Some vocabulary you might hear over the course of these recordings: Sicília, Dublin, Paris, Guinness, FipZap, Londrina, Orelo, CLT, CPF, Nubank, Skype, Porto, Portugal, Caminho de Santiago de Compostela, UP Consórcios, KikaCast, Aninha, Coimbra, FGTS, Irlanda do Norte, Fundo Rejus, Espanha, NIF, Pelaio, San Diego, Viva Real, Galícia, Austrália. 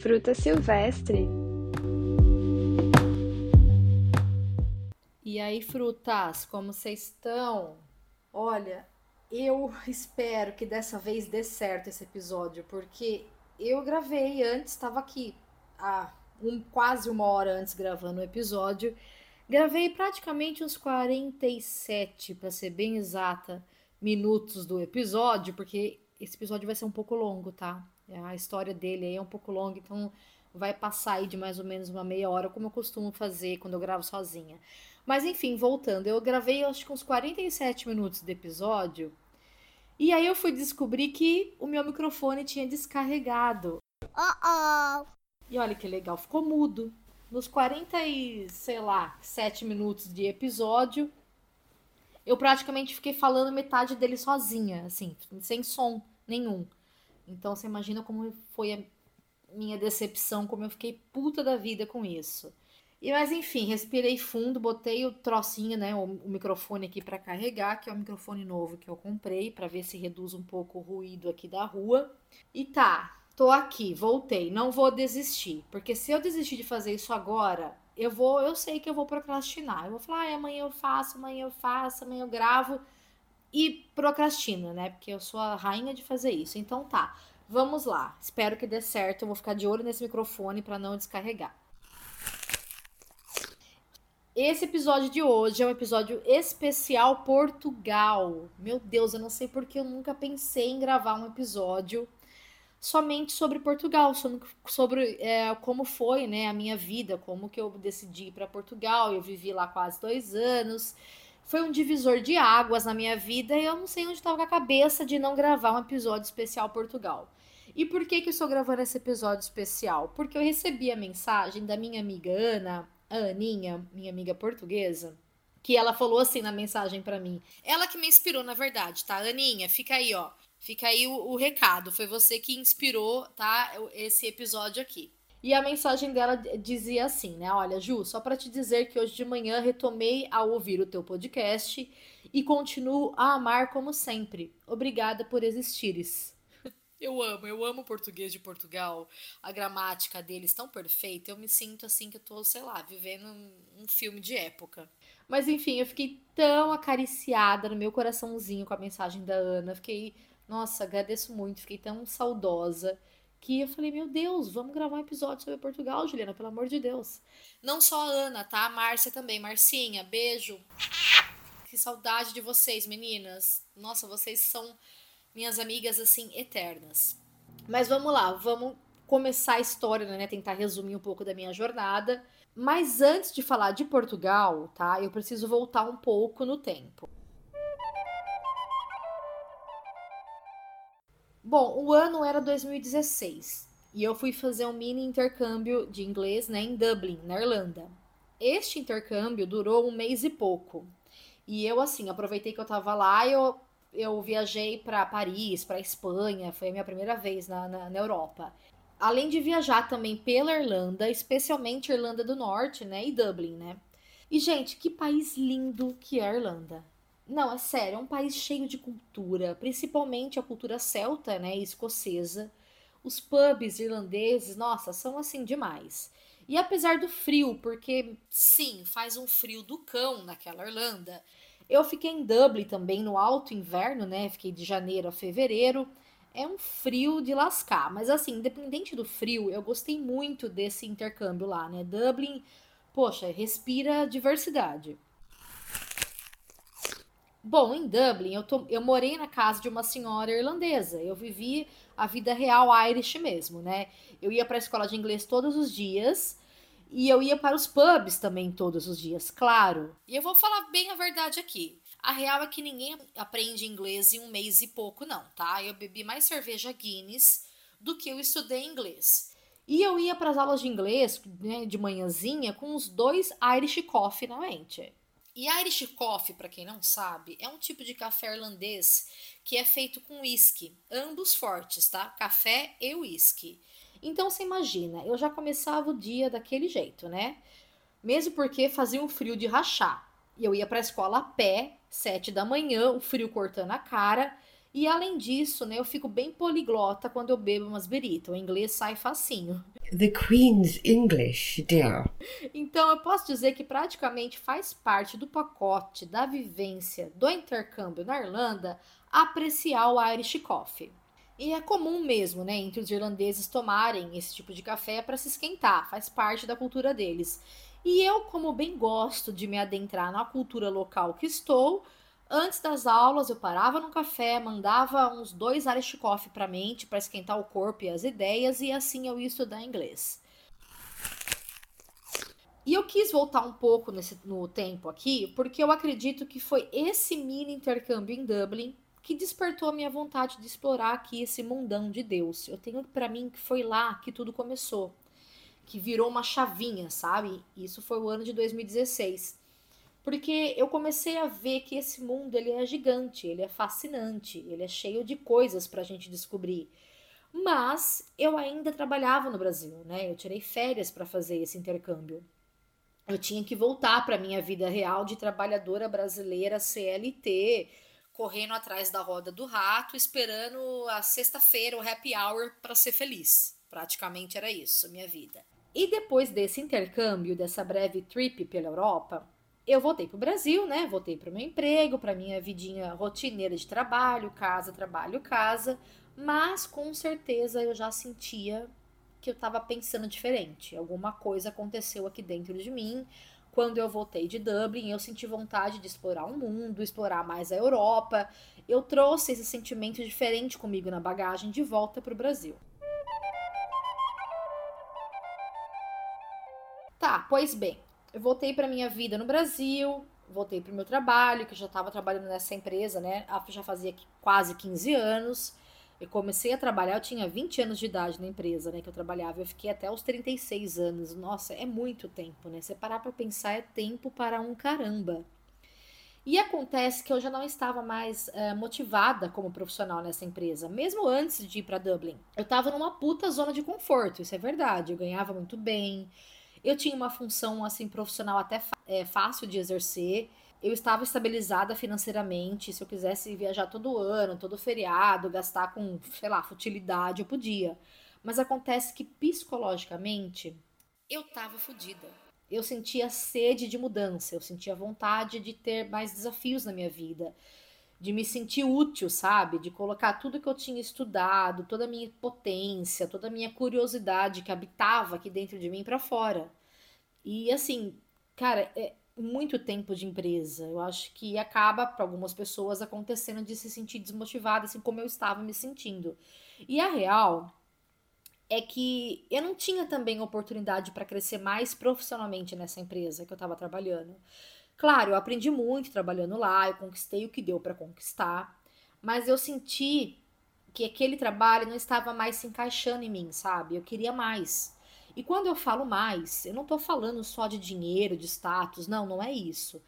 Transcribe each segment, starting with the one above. Fruta Silvestre. E aí, frutas, como vocês estão? Olha, eu espero que dessa vez dê certo esse episódio, porque eu gravei antes, estava aqui quase uma hora antes gravando o episódio. Gravei praticamente uns 47, para ser bem exata, minutos do episódio, porque esse episódio vai ser um pouco longo, tá? A história dele aí é um pouco longa, então vai passar aí de mais ou menos uma meia hora, como eu costumo fazer quando eu gravo sozinha. Mas enfim, voltando, eu gravei acho que uns 47 minutos do episódio, e aí eu fui descobrir que o meu microfone tinha descarregado. E olha que legal, ficou mudo. Nos 47 minutos de episódio, eu praticamente fiquei falando metade dele sozinha, assim, sem som nenhum. Então você imagina como foi a minha decepção, como eu fiquei puta da vida com isso. Mas enfim, respirei fundo, botei o trocinho, né, o microfone aqui para carregar, que é um microfone novo que eu comprei, para ver se reduz um pouco o ruído aqui da rua. E tá, tô aqui, voltei, não vou desistir, porque se eu desistir de fazer isso agora, eu sei que eu vou procrastinar. Eu vou falar, amanhã eu faço, amanhã eu gravo, e procrastina, né, porque eu sou a rainha de fazer isso. Então tá, vamos lá, espero que dê certo, eu vou ficar de olho nesse microfone para não descarregar. Esse episódio de hoje é um episódio especial Portugal. Meu Deus, eu não sei porque eu nunca pensei em gravar um episódio somente sobre Portugal, sobre como foi, né, a minha vida, como que eu decidi ir para Portugal. Eu vivi lá quase 2 anos, foi um divisor de águas na minha vida e eu não sei onde estava com a cabeça de não gravar um episódio especial Portugal. E por que que eu estou gravando esse episódio especial? Porque eu recebi a mensagem da minha amiga Ana, a Aninha, minha amiga portuguesa, que ela falou assim na mensagem pra mim. Ela que me inspirou, na verdade, tá? Aninha, fica aí, ó. Fica aí o recado. Foi você que inspirou, tá? Esse episódio aqui. E a mensagem dela dizia assim, né? Olha, Ju, só pra te dizer que hoje de manhã retomei a ouvir o teu podcast e continuo a amar como sempre. Obrigada por existires. Eu amo o português de Portugal, a gramática deles tão perfeita, eu me sinto assim que eu tô, sei lá, vivendo um filme de época. Mas enfim, eu fiquei tão acariciada no meu coraçãozinho com a mensagem da Ana, fiquei, nossa, agradeço muito, fiquei tão saudosa, que eu falei, meu Deus, vamos gravar um episódio sobre Portugal, Juliana, pelo amor de Deus. Não só a Ana, tá? A Márcia também, Marcinha, beijo. Que saudade de vocês, meninas. Nossa, vocês são minhas amigas, assim, eternas. Mas vamos lá, vamos começar a história, né? Tentar resumir um pouco da minha jornada. Mas antes de falar de Portugal, tá? Eu preciso voltar um pouco no tempo. Bom, o ano era 2016. E eu fui fazer um mini intercâmbio de inglês, né? Em Dublin, na Irlanda. Este intercâmbio durou 1 mês e pouco. E eu, assim, aproveitei que eu tava lá e eu viajei para Paris, para Espanha, foi a minha primeira vez na Europa. Além de viajar também pela Irlanda, especialmente Irlanda do Norte, né, e Dublin, né. E, gente, que país lindo que é a Irlanda. Não, é sério, é um país cheio de cultura, principalmente a cultura celta, né, e escocesa. Os pubs irlandeses, nossa, são assim demais. E apesar do frio, porque, sim, faz um frio do cão naquela Irlanda. Eu fiquei em Dublin também, no alto inverno, né? Fiquei de janeiro a fevereiro. É um frio de lascar. Mas, assim, independente do frio, eu gostei muito desse intercâmbio lá, né? Dublin, poxa, respira diversidade. Bom, em Dublin, eu morei na casa de uma senhora irlandesa. Eu vivi a vida real Irish mesmo, né? Eu ia para a escola de inglês todos os dias. E eu ia para os pubs também todos os dias, claro. E eu vou falar bem a verdade aqui. A real é que ninguém aprende inglês em 1 mês e pouco, não, tá? Eu bebi mais cerveja Guinness do que eu estudei inglês. E eu ia para as aulas de inglês, né, de manhãzinha, com uns 2 Irish Coffee na mente. E Irish Coffee, para quem não sabe, é um tipo de café irlandês que é feito com uísque. Ambos fortes, tá? Café e uísque. Então, você imagina, eu já começava o dia daquele jeito, né? Mesmo porque fazia um frio de rachar. E eu ia pra escola a pé, 7 da manhã, o frio cortando a cara. E além disso, né, eu fico bem poliglota quando eu bebo umas birita. O inglês sai facinho. The Queen's English, dear. Então, eu posso dizer que praticamente faz parte do pacote, da vivência, do intercâmbio na Irlanda, apreciar o Irish Coffee. E é comum mesmo, né, entre os irlandeses tomarem esse tipo de café para se esquentar, faz parte da cultura deles. E eu, como bem gosto de me adentrar na cultura local que estou, antes das aulas eu parava num café, mandava uns 2 Irish Coffee para a mente, para esquentar o corpo e as ideias, e assim eu ia estudar inglês. E eu quis voltar um pouco no tempo aqui, porque eu acredito que foi esse mini intercâmbio em Dublin que despertou a minha vontade de explorar aqui esse mundão de Deus. Eu tenho para mim que foi lá que tudo começou, que virou uma chavinha, sabe? Isso foi o ano de 2016. Porque eu comecei a ver que esse mundo, ele é gigante, ele é fascinante, ele é cheio de coisas pra gente descobrir. Mas eu ainda trabalhava no Brasil, né? Eu tirei férias para fazer esse intercâmbio. Eu tinha que voltar pra minha vida real de trabalhadora brasileira CLT, correndo atrás da roda do rato, esperando a sexta-feira, o happy hour, pra ser feliz. Praticamente era isso, minha vida. E depois desse intercâmbio, dessa breve trip pela Europa, eu voltei pro Brasil, né? Voltei pro meu emprego, pra minha vidinha rotineira de trabalho, casa, mas com certeza eu já sentia que eu tava pensando diferente. Alguma coisa aconteceu aqui dentro de mim. Quando eu voltei de Dublin, eu senti vontade de explorar o mundo, explorar mais a Europa. Eu trouxe esse sentimento diferente comigo na bagagem de volta pro Brasil. Tá, pois bem, eu voltei para minha vida no Brasil, voltei para o meu trabalho, que eu já estava trabalhando nessa empresa, né? Já fazia quase 15 anos. Eu comecei a trabalhar, eu tinha 20 anos de idade na empresa, né, que eu trabalhava. Eu fiquei até os 36 anos. Nossa, é muito tempo, né? Se parar para pensar, é tempo para um caramba. E acontece que eu já não estava mais motivada como profissional nessa empresa, mesmo antes de ir para Dublin. Eu estava numa puta zona de conforto, isso é verdade. Eu ganhava muito bem. Eu tinha uma função, assim, profissional até fácil de exercer. Eu estava estabilizada financeiramente. Se eu quisesse viajar todo ano, todo feriado, gastar com, sei lá, futilidade, eu podia. Mas acontece que, psicologicamente, eu estava fodida. Eu sentia sede de mudança. Eu sentia vontade de ter mais desafios na minha vida. De me sentir útil, sabe? De colocar tudo que eu tinha estudado, toda a minha potência, toda a minha curiosidade que habitava aqui dentro de mim para fora. E assim, cara, é muito tempo de empresa. Eu acho que acaba, para algumas pessoas, acontecendo de se sentir desmotivada, assim como eu estava me sentindo. E a real é que eu não tinha também oportunidade para crescer mais profissionalmente nessa empresa que eu estava trabalhando. Claro, eu aprendi muito trabalhando lá, eu conquistei o que deu para conquistar, mas eu senti que aquele trabalho não estava mais se encaixando em mim, sabe? Eu queria mais. E quando eu falo mais, eu não tô falando só de dinheiro, de status, não é isso.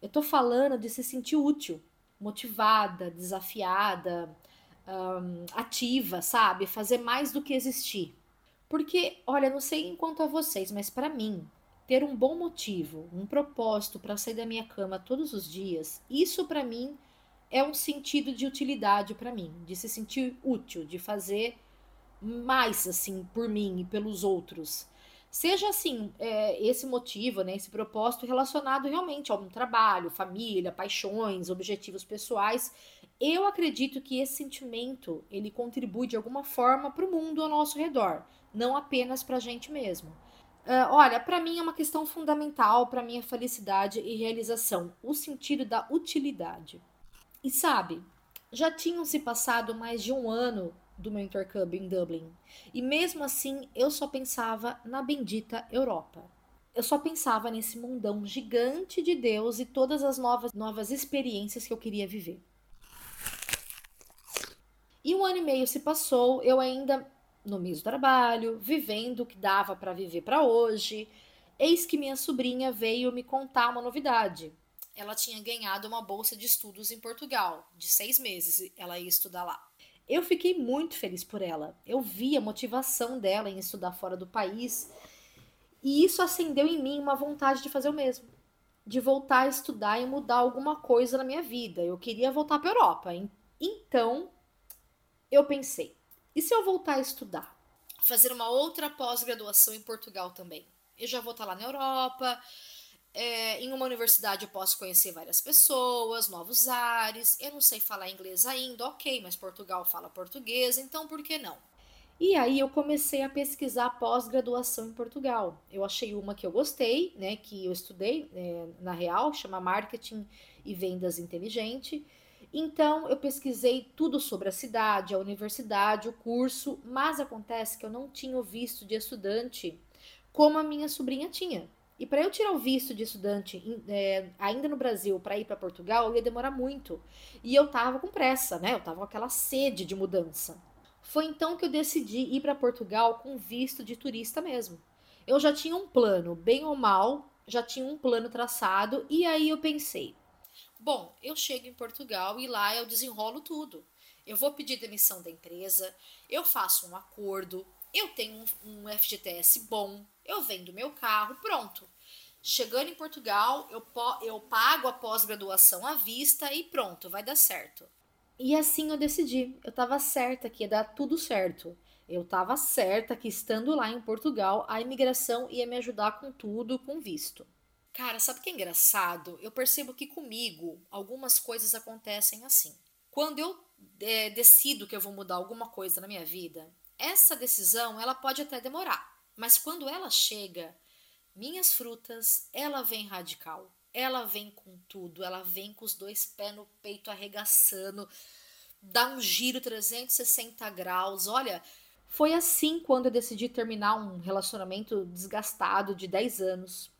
Eu tô falando de se sentir útil, motivada, desafiada, ativa, sabe? Fazer mais do que existir. Porque, olha, não sei enquanto a vocês, mas para mim, ter um bom motivo, um propósito para sair da minha cama todos os dias, isso para mim é um sentido de utilidade para mim, de se sentir útil, de fazer mais assim por mim e pelos outros. Seja assim, esse motivo, né, esse propósito relacionado realmente ao trabalho, família, paixões, objetivos pessoais, eu acredito que esse sentimento ele contribui de alguma forma para o mundo ao nosso redor, não apenas para a gente mesmo. Olha, para mim é uma questão fundamental para minha felicidade e realização, o sentido da utilidade. E sabe, já tinham se passado mais de um ano do meu intercâmbio em Dublin, e mesmo assim eu só pensava na bendita Europa. Eu só pensava nesse mundão gigante de Deus e todas as novas experiências que eu queria viver. E um ano e meio se passou, eu ainda no mesmo trabalho, vivendo o que dava para viver para hoje, eis que minha sobrinha veio me contar uma novidade. Ela tinha ganhado uma bolsa de estudos em Portugal, de 6 meses, ela ia estudar lá. Eu fiquei muito feliz por ela, eu vi a motivação dela em estudar fora do país, e isso acendeu em mim uma vontade de fazer o mesmo, de voltar a estudar e mudar alguma coisa na minha vida. Eu queria voltar para a Europa, Então, eu pensei, e se eu voltar a estudar? Fazer uma outra pós-graduação em Portugal também. Eu já vou estar lá na Europa, em uma universidade eu posso conhecer várias pessoas, novos ares. Eu não sei falar inglês ainda, ok, mas Portugal fala português, então por que não? E aí eu comecei a pesquisar pós-graduação em Portugal. Eu achei uma que eu gostei, né, que eu estudei, na real, chama Marketing e Vendas Inteligente. Então eu pesquisei tudo sobre a cidade, a universidade, o curso, mas acontece que eu não tinha o visto de estudante como a minha sobrinha tinha. E para eu tirar o visto de estudante ainda no Brasil para ir para Portugal, eu ia demorar muito. E eu tava com pressa, né? Eu tava com aquela sede de mudança. Foi então que eu decidi ir para Portugal com visto de turista mesmo. Eu já tinha um plano, bem ou mal, já tinha um plano traçado, e aí eu pensei, bom, eu chego em Portugal e lá eu desenrolo tudo. Eu vou pedir demissão da empresa, eu faço um acordo, eu tenho um FGTS bom, eu vendo meu carro, pronto. Chegando em Portugal, eu pago a pós-graduação à vista e pronto, vai dar certo. E assim eu decidi, eu estava certa que ia dar tudo certo. Eu estava certa que estando lá em Portugal, a imigração ia me ajudar com tudo, com visto. Cara, sabe o que é engraçado? Eu percebo que comigo, algumas coisas acontecem assim. Quando eu decido que eu vou mudar alguma coisa na minha vida, essa decisão, ela pode até demorar. Mas quando ela chega, minhas frutas, ela vem radical. Ela vem com tudo, ela vem com os dois pés no peito arregaçando, dá um giro 360 graus, olha. Foi assim quando eu decidi terminar um relacionamento desgastado de 10 anos.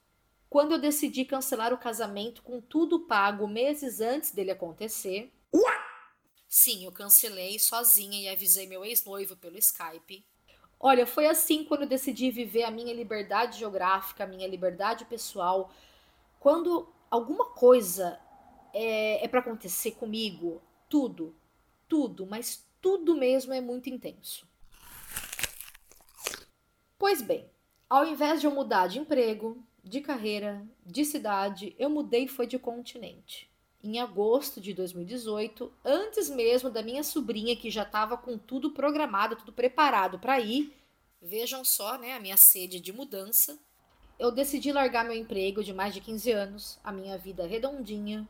Quando eu decidi cancelar o casamento com tudo pago meses antes dele acontecer. Sim, eu cancelei sozinha e avisei meu ex-noivo pelo Skype. Olha, foi assim quando eu decidi viver a minha liberdade geográfica, a minha liberdade pessoal. Quando alguma coisa é para acontecer comigo, tudo, mas tudo mesmo é muito intenso. Pois bem, ao invés de eu mudar de emprego, de carreira, de cidade, eu mudei foi de continente. Em agosto de 2018, antes mesmo da minha sobrinha, que já estava com tudo programado, tudo preparado para ir, vejam só, né, a minha sede de mudança, eu decidi largar meu emprego de mais de 15 anos, a minha vida redondinha.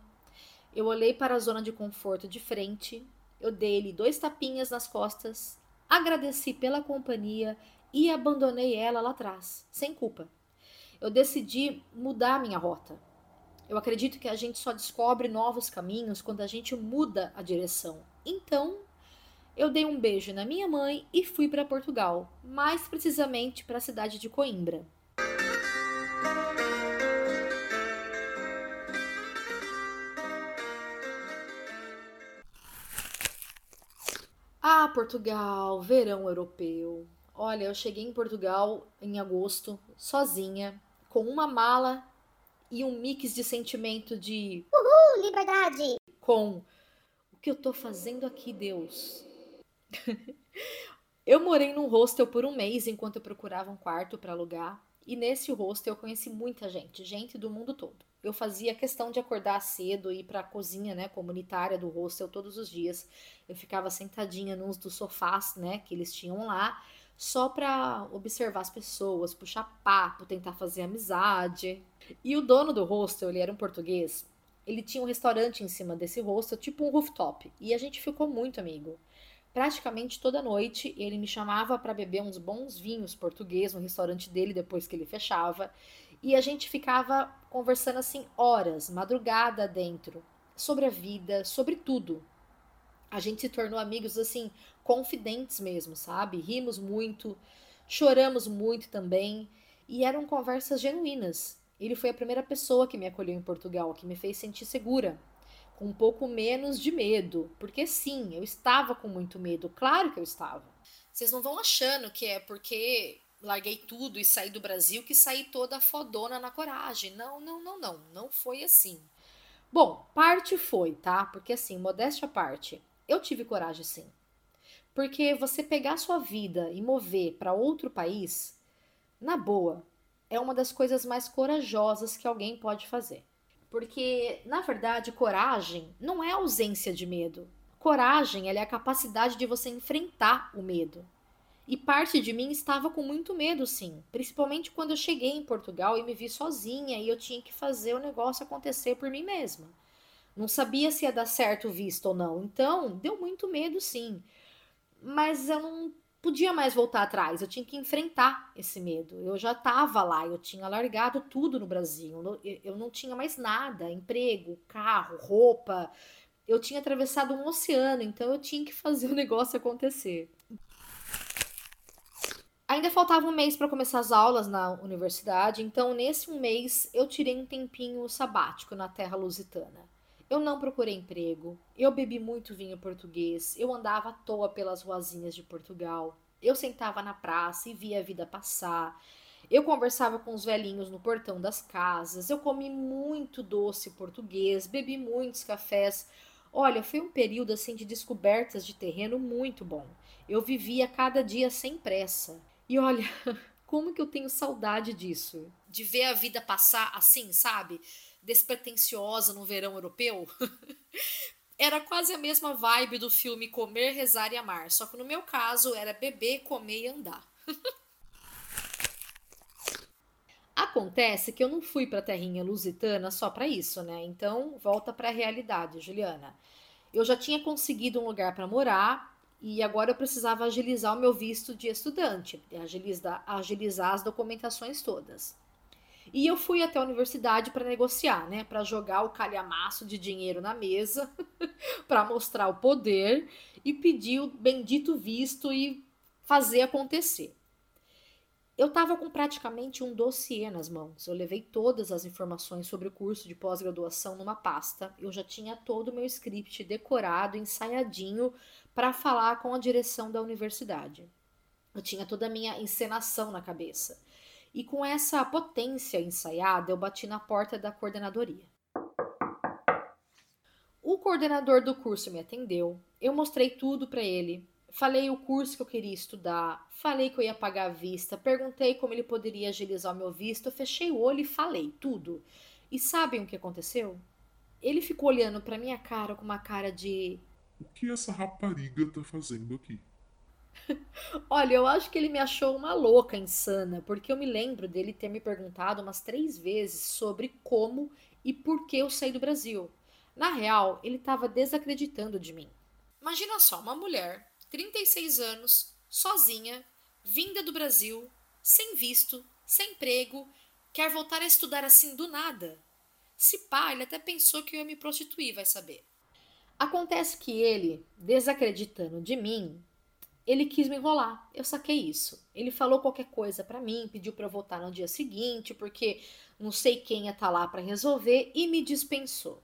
Eu olhei para a zona de conforto de frente, eu dei-lhe 2 tapinhas nas costas, agradeci pela companhia e abandonei ela lá atrás, sem culpa. Eu decidi mudar a minha rota. Eu acredito que a gente só descobre novos caminhos quando a gente muda a direção. Então, eu dei um beijo na minha mãe e fui para Portugal, mais precisamente para a cidade de Coimbra. Ah, Portugal, verão europeu. Olha, eu cheguei em Portugal em agosto, sozinha, com uma mala e um mix de sentimento de uhul, liberdade! Com o que eu tô fazendo aqui, Deus? Eu morei num hostel por um mês enquanto eu procurava um quarto para alugar. E nesse hostel eu conheci muita gente, gente do mundo todo. Eu fazia questão de acordar cedo e ir para a cozinha, né, comunitária do hostel todos os dias. Eu ficava sentadinha nos dos sofás, né, que eles tinham lá, só para observar as pessoas, puxar papo, tentar fazer amizade. E o dono do hostel, ele era um português, ele tinha um restaurante em cima desse hostel, tipo um rooftop, e a gente ficou muito amigo. Praticamente toda noite, ele me chamava para beber uns bons vinhos portugueses no restaurante dele depois que ele fechava. E a gente ficava conversando assim horas, madrugada dentro, sobre a vida, sobre tudo. A gente se tornou amigos assim, confidentes mesmo, sabe? Rimos muito, choramos muito também. E eram conversas genuínas. Ele foi a primeira pessoa que me acolheu em Portugal, que me fez sentir segura. Com um pouco menos de medo, porque sim, eu estava com muito medo, claro que eu estava. Vocês não vão achando que é porque larguei tudo e saí do Brasil que saí toda fodona na coragem, não foi assim. Bom, parte foi, tá? Porque assim, modéstia à parte, eu tive coragem sim, porque você pegar sua vida e mover para outro país, na boa, é uma das coisas mais corajosas que alguém pode fazer. Porque, na verdade, coragem não é ausência de medo. Coragem, ela é a capacidade de você enfrentar o medo. E parte de mim estava com muito medo, sim. Principalmente quando eu cheguei em Portugal e me vi sozinha e eu tinha que fazer o negócio acontecer por mim mesma. Não sabia se ia dar certo o visto ou não. Então, deu muito medo, sim. Mas eu não podia mais voltar atrás. Eu tinha que enfrentar esse medo. Eu já estava lá. Eu tinha largado tudo no Brasil. Eu não tinha mais nada. Emprego, carro, roupa... Eu tinha atravessado um oceano, então eu tinha que fazer o negócio acontecer. Ainda faltava um mês para começar as aulas na universidade, então nesse mês eu tirei um tempinho sabático na terra lusitana. Eu não procurei emprego, eu bebi muito vinho português, eu andava à toa pelas ruazinhas de Portugal, eu sentava na praça e via a vida passar, eu conversava com os velhinhos no portão das casas, eu comi muito doce português, bebi muitos cafés... Olha, foi um período assim de descobertas de terreno muito bom. Eu vivia cada dia sem pressa. E olha, como que eu tenho saudade disso? De ver a vida passar assim, sabe? Despretensiosa no verão europeu. Era quase a mesma vibe do filme Comer, Rezar e Amar. Só que no meu caso era beber, comer e andar. Acontece que eu não fui para a terrinha lusitana só para isso, né? Então, volta para a realidade, Juliana. Eu já tinha conseguido um lugar para morar e agora eu precisava agilizar o meu visto de estudante, agilizar as documentações todas. E eu fui até a universidade para negociar, né? Para jogar o calhamaço de dinheiro na mesa, para mostrar o poder e pedir o bendito visto e fazer acontecer. Eu estava com praticamente um dossiê nas mãos. Eu levei todas as informações sobre o curso de pós-graduação numa pasta. Eu já tinha todo o meu script decorado, ensaiadinho, para falar com a direção da universidade. Eu tinha toda a minha encenação na cabeça. E com essa potência ensaiada, eu bati na porta da coordenadoria. O coordenador do curso me atendeu. Eu mostrei tudo para ele. Falei o curso que eu queria estudar, falei que eu ia pagar à vista, perguntei como ele poderia agilizar o meu visto, eu fechei o olho e falei tudo. E sabem o que aconteceu? Ele ficou olhando pra minha cara com uma cara de... O que essa rapariga tá fazendo aqui? Olha, eu acho que ele me achou uma louca insana, porque eu me lembro dele ter me perguntado umas 3 vezes sobre como e por que eu saí do Brasil. Na real, ele tava desacreditando de mim. Imagina só, uma mulher... 36 anos, sozinha, vinda do Brasil, sem visto, sem emprego, quer voltar a estudar assim do nada. Se pá, ele até pensou que eu ia me prostituir, vai saber. Acontece que ele, desacreditando de mim, ele quis me enrolar, eu saquei isso. Ele falou qualquer coisa pra mim, pediu pra eu voltar no dia seguinte, porque não sei quem ia estar lá pra resolver, e me dispensou.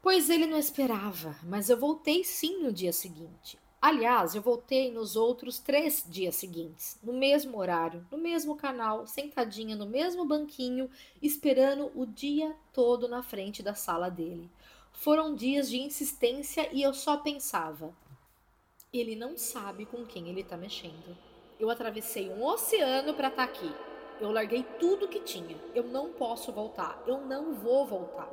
Pois ele não esperava, mas eu voltei sim no dia seguinte. Aliás, eu voltei nos outros 3 dias seguintes, no mesmo horário, no mesmo canal, sentadinha no mesmo banquinho, esperando o dia todo na frente da sala dele. Foram dias de insistência e eu só pensava, ele não sabe com quem ele tá mexendo. Eu atravessei um oceano pra estar aqui. Eu larguei tudo que tinha. Eu não posso voltar. Eu não vou voltar.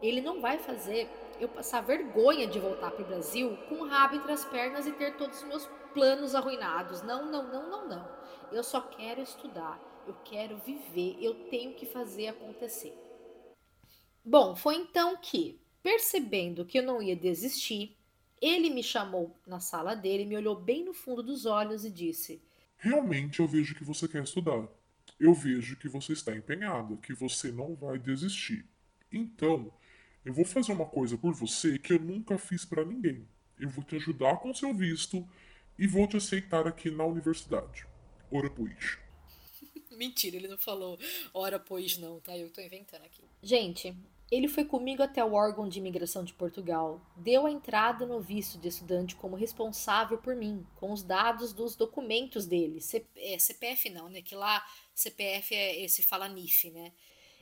Ele não vai fazer... eu passar vergonha de voltar pro Brasil com o rabo entre as pernas e ter todos os meus planos arruinados. Não. Eu só quero estudar, eu quero viver, eu tenho que fazer acontecer. Bom, foi então que, percebendo que eu não ia desistir, ele me chamou na sala dele, me olhou bem no fundo dos olhos e disse: realmente eu vejo que você quer estudar. Eu vejo que você está empenhada, que você não vai desistir. Então... eu vou fazer uma coisa por você que eu nunca fiz pra ninguém. Eu vou te ajudar com o seu visto e vou te aceitar aqui na universidade. Ora, pois. Mentira, ele não falou ora, pois não, tá? Eu tô inventando aqui. Gente, ele foi comigo até o órgão de imigração de Portugal. Deu a entrada no visto de estudante como responsável por mim, com os dados dos documentos dele. CPF não, né? Que lá CPF se fala NIF, né?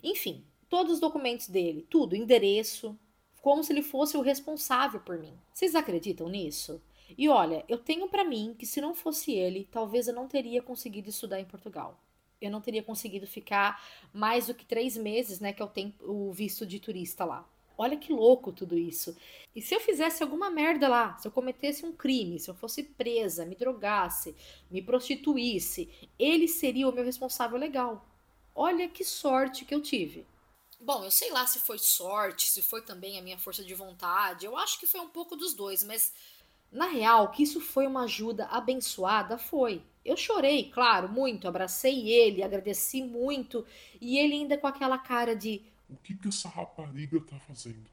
Enfim. Todos os documentos dele, tudo, endereço, como se ele fosse o responsável por mim. Vocês acreditam nisso? E olha, eu tenho pra mim que se não fosse ele, talvez eu não teria conseguido estudar em Portugal. Eu não teria conseguido ficar mais do que 3 meses, né, que eu tenho o visto de turista lá. Olha que louco tudo isso. E se eu fizesse alguma merda lá, se eu cometesse um crime, se eu fosse presa, me drogasse, me prostituísse, ele seria o meu responsável legal. Olha que sorte que eu tive. Bom, eu sei lá se foi sorte, se foi também a minha força de vontade. Eu acho que foi um pouco dos dois, mas na real, que isso foi uma ajuda abençoada, foi. Eu chorei, claro, muito, abracei ele, agradeci muito, e ele ainda com aquela cara de... O que essa rapariga tá fazendo?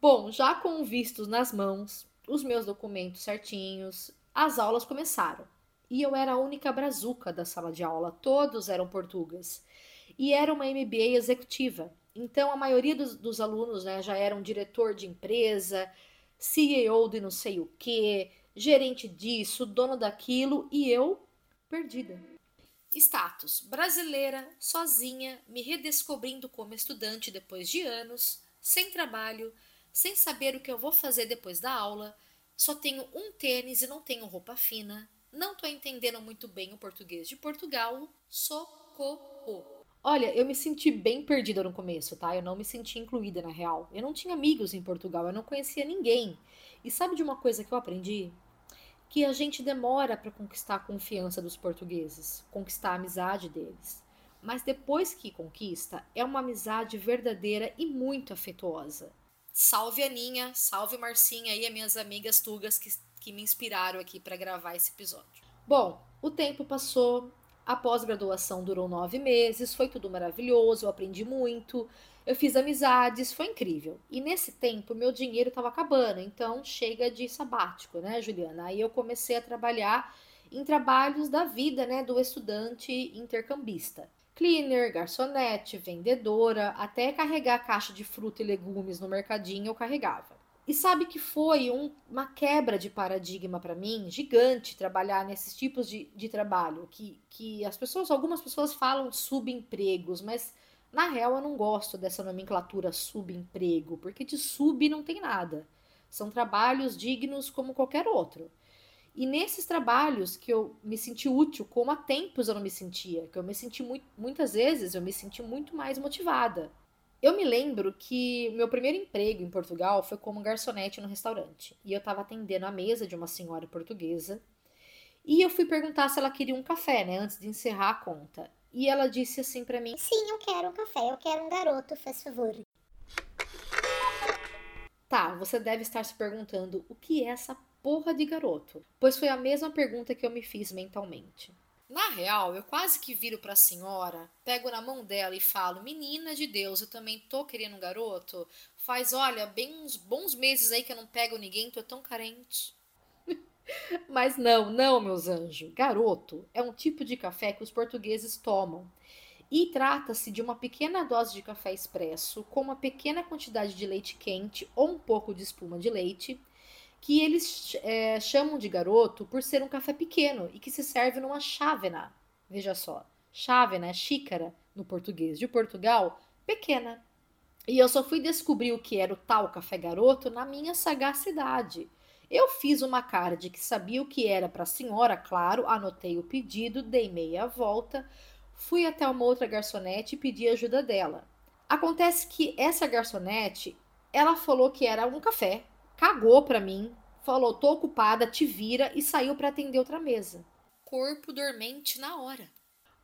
Bom, já com vistos nas mãos, os meus documentos certinhos, as aulas começaram. E eu era a única brazuca da sala de aula, todos eram portugueses. E era uma MBA executiva, então a maioria dos alunos, né, já eram diretor de empresa, CEO de não sei o quê, gerente disso, dono daquilo, e eu perdida. Status: brasileira, sozinha, me redescobrindo como estudante depois de anos, sem trabalho, sem saber o que eu vou fazer depois da aula, só tenho um tênis e não tenho roupa fina, não tô entendendo muito bem o português de Portugal, socorro. Olha, eu me senti bem perdida no começo, tá? Eu não me senti incluída, na real. Eu não tinha amigos em Portugal, eu não conhecia ninguém. E sabe de uma coisa que eu aprendi? Que a gente demora para conquistar a confiança dos portugueses, conquistar a amizade deles. Mas depois que conquista, é uma amizade verdadeira e muito afetuosa. Salve Aninha, salve Marcinha e as minhas amigas tugas que me inspiraram aqui para gravar esse episódio. Bom, o tempo passou, a pós-graduação durou 9 meses, foi tudo maravilhoso, eu aprendi muito, eu fiz amizades, foi incrível. E nesse tempo, meu dinheiro estava acabando, então chega de sabático, né, Juliana? Aí eu comecei a trabalhar em trabalhos da vida, né, do estudante intercambista. Cleaner, garçonete, vendedora, até carregar a caixa de fruta e legumes no mercadinho eu carregava. E sabe que foi uma quebra de paradigma para mim, gigante, trabalhar nesses tipos de trabalho, que as pessoas, algumas pessoas falam subempregos, mas... Na real, eu não gosto dessa nomenclatura subemprego, porque de sub não tem nada. São trabalhos dignos como qualquer outro. E nesses trabalhos que eu me senti útil, como há tempos eu não me sentia, que eu me senti muitas vezes, eu me senti muito mais motivada. Eu me lembro que meu primeiro emprego em Portugal foi como garçonete no restaurante. E eu estava atendendo a mesa de uma senhora portuguesa. E eu fui perguntar se ela queria um café, né, antes de encerrar a conta. E ela disse assim pra mim: sim, eu quero um café, eu quero um garoto, faz favor. Tá, você deve estar se perguntando o que é essa porra de garoto, pois foi a mesma pergunta que eu me fiz mentalmente. Na real, eu quase que viro pra senhora, pego na mão dela e falo: menina de Deus, eu também tô querendo um garoto, faz, olha, bem uns bons meses aí que eu não pego ninguém, tô tão carente. Mas não, meus anjos. Garoto é um tipo de café que os portugueses tomam. E trata-se de uma pequena dose de café expresso com uma pequena quantidade de leite quente ou um pouco de espuma de leite, que eles chamam de garoto por ser um café pequeno e que se serve numa chávena. Veja só, chávena é xícara no português de Portugal, pequena. E eu só fui descobrir o que era o tal café garoto na minha sagacidade. Eu fiz uma cara de que sabia o que era para a senhora, claro, anotei o pedido, dei meia volta, fui até uma outra garçonete e pedi ajuda dela. Acontece que essa garçonete, ela falou que era um café, cagou para mim, falou: tô ocupada, te vira, e saiu para atender outra mesa. Corpo dormente na hora.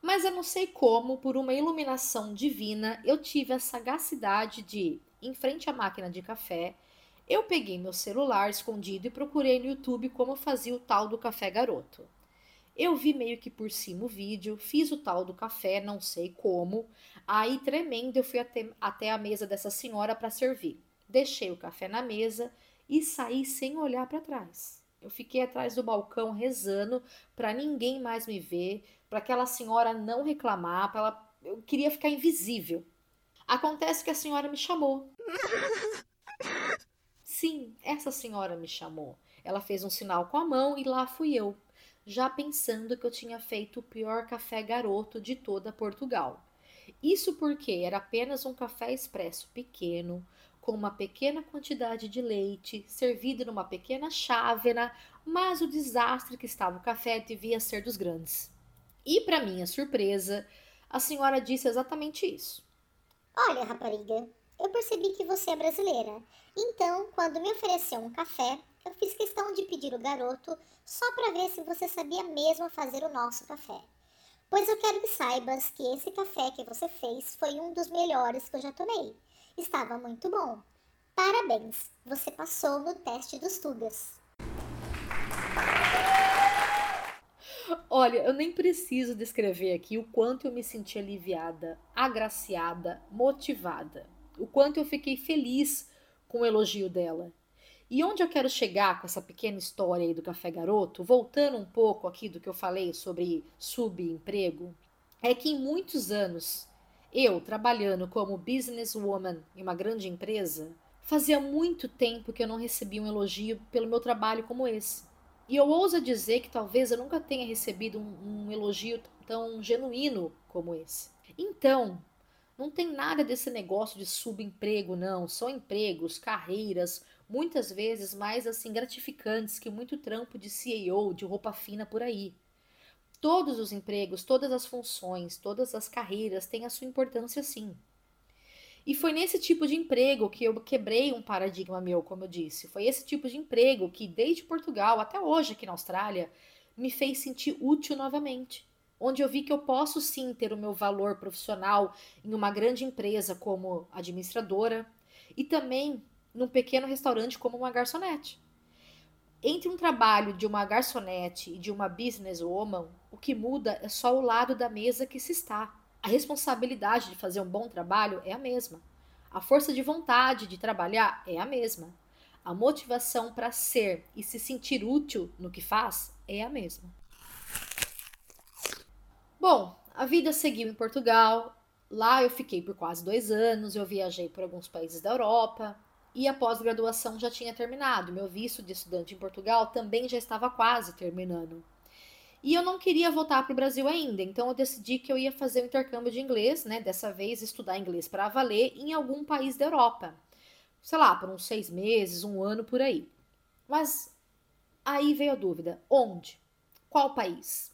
Mas eu não sei como, por uma iluminação divina, eu tive a sagacidade de, em frente à máquina de café, eu peguei meu celular escondido e procurei no YouTube como eu fazia o tal do café garoto. Eu vi meio que por cima o vídeo, fiz o tal do café, não sei como. Aí, tremendo, eu fui até a mesa dessa senhora para servir. Deixei o café na mesa e saí sem olhar para trás. Eu fiquei atrás do balcão rezando para ninguém mais me ver, para aquela senhora não reclamar, eu queria ficar invisível. Acontece que a senhora me chamou. Sim, essa senhora me chamou. Ela fez um sinal com a mão e lá fui eu, já pensando que eu tinha feito o pior café garoto de toda Portugal. Isso porque era apenas um café expresso pequeno, com uma pequena quantidade de leite, servido numa pequena chávena, mas o desastre que estava o café devia ser dos grandes. E, para minha surpresa, a senhora disse exatamente isso. Olha, rapariga, eu percebi que você é brasileira. Então, quando me ofereceu um café, eu fiz questão de pedir o garoto só para ver se você sabia mesmo fazer o nosso café. Pois eu quero que saibas que esse café que você fez foi um dos melhores que eu já tomei. Estava muito bom. Parabéns, você passou no teste dos Tugas. Olha, eu nem preciso descrever aqui o quanto eu me senti aliviada, agraciada, motivada. O quanto eu fiquei feliz com o elogio dela. E onde eu quero chegar com essa pequena história aí do Café Garoto, voltando um pouco aqui do que eu falei sobre subemprego, é que em muitos anos, eu trabalhando como businesswoman em uma grande empresa, fazia muito tempo que eu não recebia um elogio pelo meu trabalho como esse. E eu ouso dizer que talvez eu nunca tenha recebido um elogio tão genuíno como esse. Então, não tem nada desse negócio de subemprego, não. São empregos, carreiras, muitas vezes mais assim gratificantes que muito trampo de CEO, de roupa fina por aí. Todos os empregos, todas as funções, todas as carreiras têm a sua importância sim. E foi nesse tipo de emprego que eu quebrei um paradigma meu, como eu disse. Foi esse tipo de emprego que, desde Portugal até hoje aqui na Austrália, me fez sentir útil novamente. Onde eu vi que eu posso sim ter o meu valor profissional em uma grande empresa como administradora e também num pequeno restaurante como uma garçonete. Entre um trabalho de uma garçonete e de uma businesswoman, o que muda é só o lado da mesa que se está. A responsabilidade de fazer um bom trabalho é a mesma. A força de vontade de trabalhar é a mesma. A motivação para ser e se sentir útil no que faz é a mesma. Bom, a vida seguiu em Portugal. Lá eu fiquei por quase 2 anos, eu viajei por alguns países da Europa. E a pós-graduação já tinha terminado. Meu visto de estudante em Portugal também já estava quase terminando. E eu não queria voltar para o Brasil ainda, então eu decidi que eu ia fazer um intercâmbio de inglês, né? Dessa vez estudar inglês para valer em algum país da Europa. Sei lá, por uns 6 meses, 1 ano, por aí. Mas aí veio a dúvida, onde? Qual país?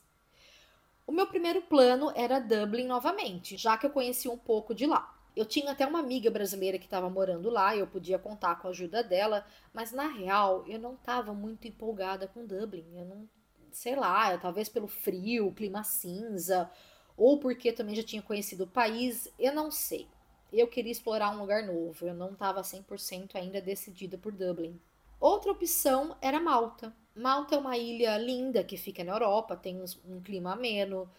O meu primeiro plano era Dublin novamente, já que eu conhecia um pouco de lá. Eu tinha até uma amiga brasileira que estava morando lá, eu podia contar com a ajuda dela, mas na real eu não estava muito empolgada com Dublin, eu não, sei lá, talvez pelo frio, clima cinza, ou porque também já tinha conhecido o país, eu não sei. Eu queria explorar um lugar novo, eu não estava 100% ainda decidida por Dublin. Outra opção era Malta. Malta é uma ilha linda que fica na Europa, tem um clima ameno.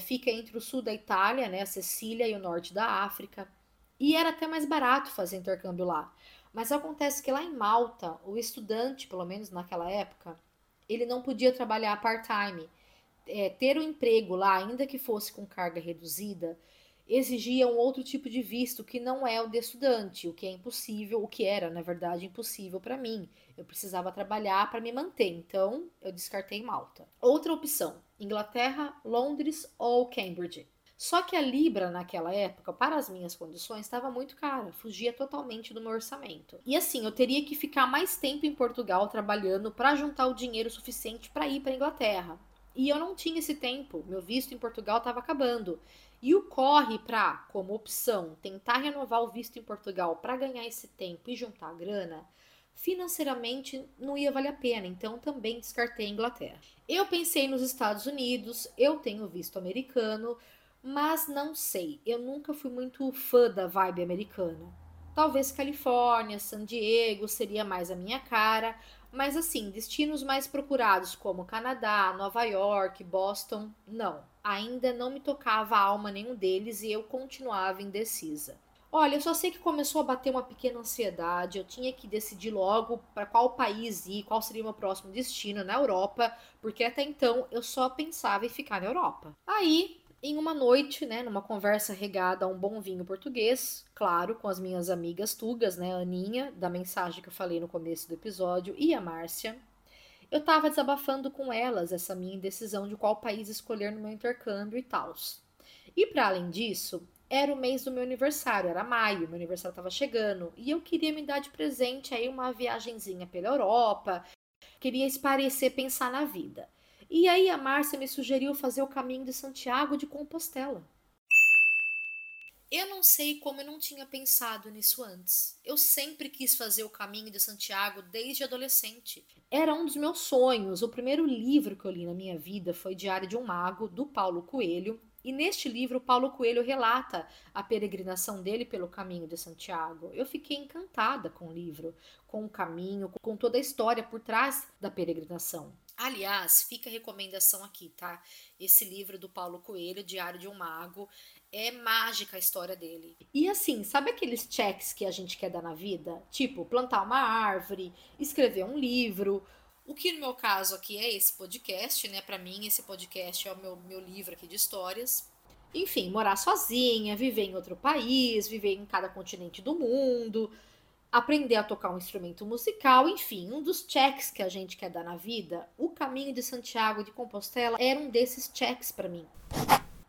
Fica entre o sul da Itália, né, a Sicília e o norte da África. E era até mais barato fazer intercâmbio lá. Mas acontece que lá em Malta, o estudante, pelo menos naquela época, ele não podia trabalhar part-time. Ter um emprego lá, ainda que fosse com carga reduzida, exigia um outro tipo de visto que não é o de estudante, o que é impossível, o que era, na verdade, impossível para mim. Eu precisava trabalhar para me manter, então eu descartei Malta. Outra opção. Inglaterra, Londres ou Cambridge. Só que a libra naquela época, para as minhas condições, estava muito cara, fugia totalmente do meu orçamento. E assim, eu teria que ficar mais tempo em Portugal trabalhando para juntar o dinheiro suficiente para ir para a Inglaterra. E eu não tinha esse tempo, meu visto em Portugal estava acabando. E o corre para, como opção, tentar renovar o visto em Portugal para ganhar esse tempo e juntar a grana, financeiramente não ia valer a pena, então também descartei a Inglaterra. Eu pensei nos Estados Unidos, eu tenho visto americano, mas não sei, eu nunca fui muito fã da vibe americana. Talvez Califórnia, San Diego seria mais a minha cara, mas assim, destinos mais procurados como Canadá, Nova York, Boston, não. Ainda não me tocava a alma nenhum deles e eu continuava indecisa. Olha, eu só sei que começou a bater uma pequena ansiedade, eu tinha que decidir logo para qual país ir, qual seria o meu próximo destino na Europa, porque até então eu só pensava em ficar na Europa. Aí, em uma noite, né, numa conversa regada a um bom vinho português, claro, com as minhas amigas tugas, né, a Aninha, da mensagem que eu falei no começo do episódio, e a Márcia, eu tava desabafando com elas essa minha indecisão de qual país escolher no meu intercâmbio e tals. E para além disso, era o mês do meu aniversário, era maio, meu aniversário estava chegando, e eu queria me dar de presente aí uma viagenzinha pela Europa, queria espairecer, pensar na vida. E aí a Márcia me sugeriu fazer o Caminho de Santiago de Compostela. Eu não sei como eu não tinha pensado nisso antes. Eu sempre quis fazer o Caminho de Santiago desde adolescente. Era um dos meus sonhos. O primeiro livro que eu li na minha vida foi Diário de um Mago, do Paulo Coelho. E neste livro, Paulo Coelho relata a peregrinação dele pelo Caminho de Santiago. Eu fiquei encantada com o livro, com o caminho, com toda a história por trás da peregrinação. Aliás, fica a recomendação aqui, tá? Esse livro do Paulo Coelho, Diário de um Mago, é mágica a história dele. E assim, sabe aqueles checks que a gente quer dar na vida? Tipo, plantar uma árvore, escrever um livro. O que no meu caso aqui é esse podcast, né? Pra mim, esse podcast é o meu livro aqui de histórias. Enfim, morar sozinha, viver em outro país, viver em cada continente do mundo, aprender a tocar um instrumento musical, enfim, um dos checks que a gente quer dar na vida, o Caminho de Santiago de Compostela era um desses checks para mim.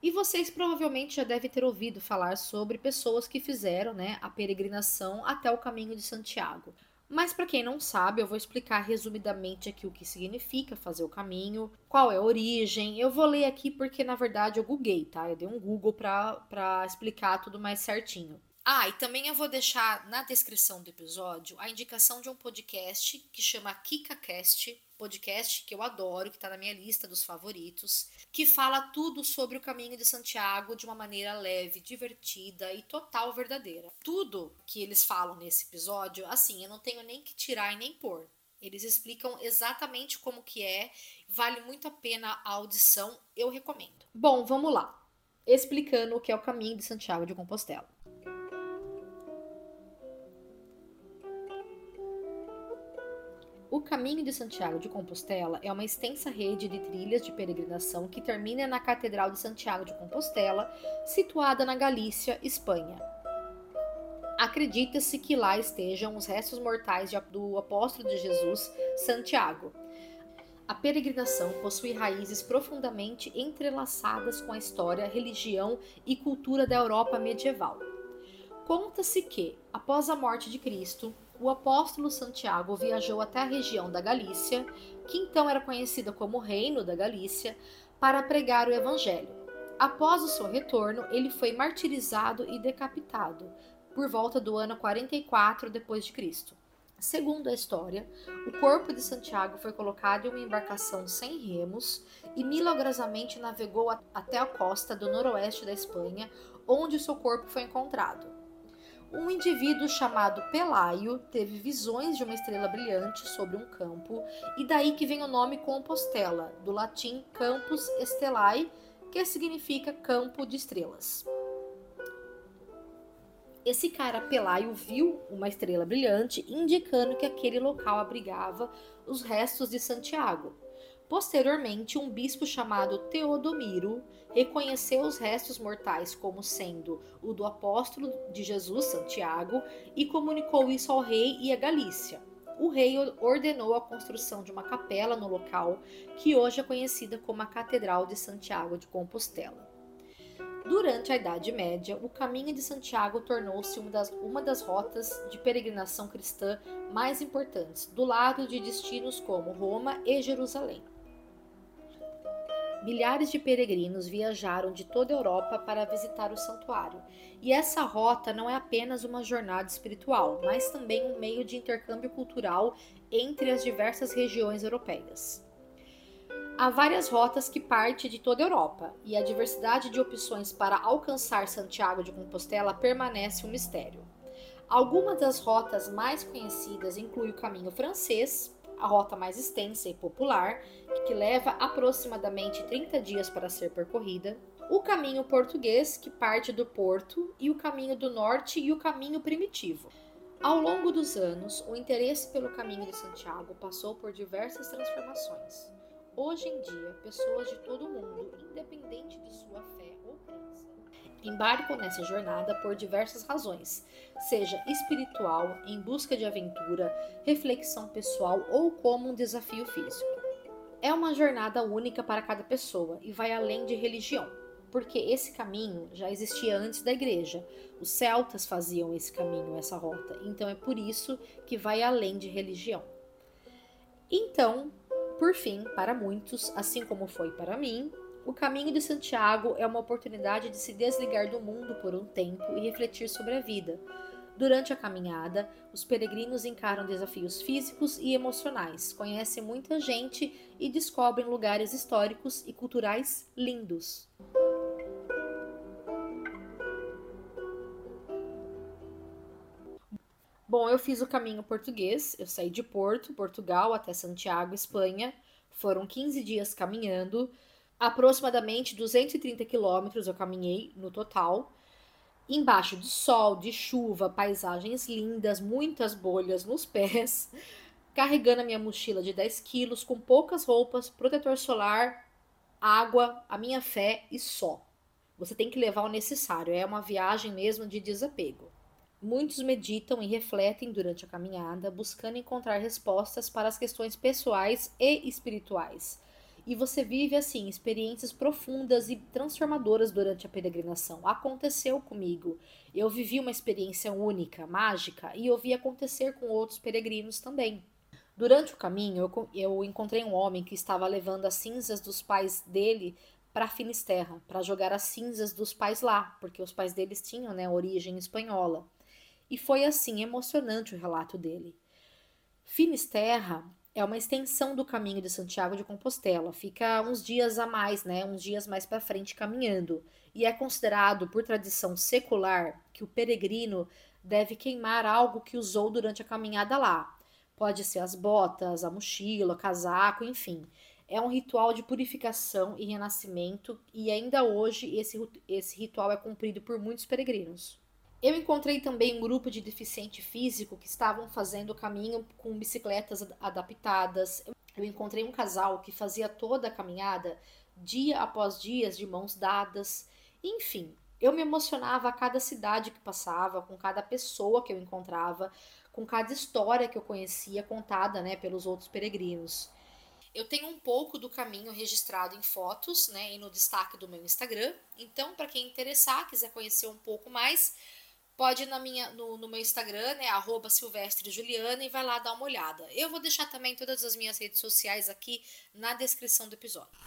E vocês provavelmente já devem ter ouvido falar sobre pessoas que fizeram, né, a peregrinação até o Caminho de Santiago. Mas para quem não sabe, eu vou explicar resumidamente aqui o que significa fazer o caminho, qual é a origem. Eu vou ler aqui porque, na verdade, eu googlei, tá? Eu dei um Google para explicar tudo mais certinho. Ah, e também eu vou deixar na descrição do episódio a indicação de um podcast que chama KikaCast, podcast que eu adoro, que está na minha lista dos favoritos, que fala tudo sobre o Caminho de Santiago de uma maneira leve, divertida e total verdadeira. Tudo que eles falam nesse episódio, assim, eu não tenho nem que tirar e nem pôr. Eles explicam exatamente como que é, vale muito a pena a audição, eu recomendo. Bom, vamos lá. Explicando o que é o Caminho de Santiago de Compostela. O Caminho de Santiago de Compostela é uma extensa rede de trilhas de peregrinação que termina na Catedral de Santiago de Compostela, situada na Galícia, Espanha. Acredita-se que lá estejam os restos mortais do apóstolo de Jesus, Santiago. A peregrinação possui raízes profundamente entrelaçadas com a história, religião e cultura da Europa medieval. Conta-se que, após a morte de Cristo, o apóstolo Santiago viajou até a região da Galícia, que então era conhecida como Reino da Galícia, para pregar o Evangelho. Após o seu retorno, ele foi martirizado e decapitado, por volta do ano 44 d.C. Segundo a história, o corpo de Santiago foi colocado em uma embarcação sem remos e milagrosamente navegou até a costa do noroeste da Espanha, onde o seu corpo foi encontrado. Um indivíduo chamado Pelaio teve visões de uma estrela brilhante sobre um campo, e daí que vem o nome Compostela, do latim Campus Estelae, que significa campo de estrelas. Esse cara Pelaio viu uma estrela brilhante, indicando que aquele local abrigava os restos de Santiago. Posteriormente, um bispo chamado Teodomiro reconheceu os restos mortais como sendo o do apóstolo de Jesus, Santiago, e comunicou isso ao rei e à Galícia. O rei ordenou a construção de uma capela no local, que hoje é conhecida como a Catedral de Santiago de Compostela. Durante a Idade Média, o Caminho de Santiago tornou-se uma das rotas de peregrinação cristã mais importantes, do lado de destinos como Roma e Jerusalém. Milhares de peregrinos viajaram de toda a Europa para visitar o santuário, e essa rota não é apenas uma jornada espiritual, mas também um meio de intercâmbio cultural entre as diversas regiões europeias. Há várias rotas que partem de toda a Europa, e a diversidade de opções para alcançar Santiago de Compostela permanece um mistério. Algumas das rotas mais conhecidas incluem o Caminho Francês, a rota mais extensa e popular, que leva aproximadamente 30 dias para ser percorrida, o Caminho Português, que parte do Porto, e o Caminho do Norte e o Caminho Primitivo. Ao longo dos anos, o interesse pelo Caminho de Santiago passou por diversas transformações. Hoje em dia, pessoas de todo o mundo, independente de sua fé ou crença, embarcam nessa jornada por diversas razões, seja espiritual, em busca de aventura, reflexão pessoal ou como um desafio físico. É uma jornada única para cada pessoa e vai além de religião, porque esse caminho já existia antes da igreja. Os celtas faziam esse caminho, essa rota, então é por isso que vai além de religião. Então, por fim, para muitos, assim como foi para mim, O Caminho de Santiago é uma oportunidade de se desligar do mundo por um tempo e refletir sobre a vida. Durante a caminhada, os peregrinos encaram desafios físicos e emocionais, conhecem muita gente e descobrem lugares históricos e culturais lindos. Bom, eu fiz o Caminho Português, eu saí de Porto, Portugal, até Santiago, Espanha. Foram 15 dias caminhando, aproximadamente 230 quilômetros eu caminhei no total. Embaixo de sol, de chuva, paisagens lindas, muitas bolhas nos pés, carregando a minha mochila de 10 quilos, com poucas roupas, protetor solar, água, a minha fé e só. Você tem que levar o necessário, é uma viagem mesmo de desapego. Muitos meditam e refletem durante a caminhada, buscando encontrar respostas para as questões pessoais e espirituais. E você vive, assim, experiências profundas e transformadoras durante a peregrinação. Aconteceu comigo. Eu vivi uma experiência única, mágica, e eu vi acontecer com outros peregrinos também. Durante o caminho, eu encontrei um homem que estava levando as cinzas dos pais dele para Finisterra, para jogar as cinzas dos pais lá, porque os pais deles tinham, né, origem espanhola. E foi, assim, emocionante o relato dele. Finisterra é uma extensão do Caminho de Santiago de Compostela, fica uns dias a mais, né? Uns dias mais para frente caminhando, e é considerado por tradição secular que o peregrino deve queimar algo que usou durante a caminhada lá. Pode ser as botas, a mochila, o casaco, enfim. É um ritual de purificação e renascimento, e ainda hoje esse ritual é cumprido por muitos peregrinos. Eu encontrei também um grupo de deficiente físico que estavam fazendo o caminho com bicicletas adaptadas. Eu encontrei um casal que fazia toda a caminhada, dia após dia, de mãos dadas. Enfim, eu me emocionava a cada cidade que passava, com cada pessoa que eu encontrava, com cada história que eu conhecia, contada, né, pelos outros peregrinos. Eu tenho um pouco do caminho registrado em fotos, né, e no destaque do meu Instagram. Então, para quem interessar, quiser conhecer um pouco mais, pode ir no meu Instagram, né, @silvestrejuliana, e vai lá dar uma olhada. Eu vou deixar também todas as minhas redes sociais aqui na descrição do episódio.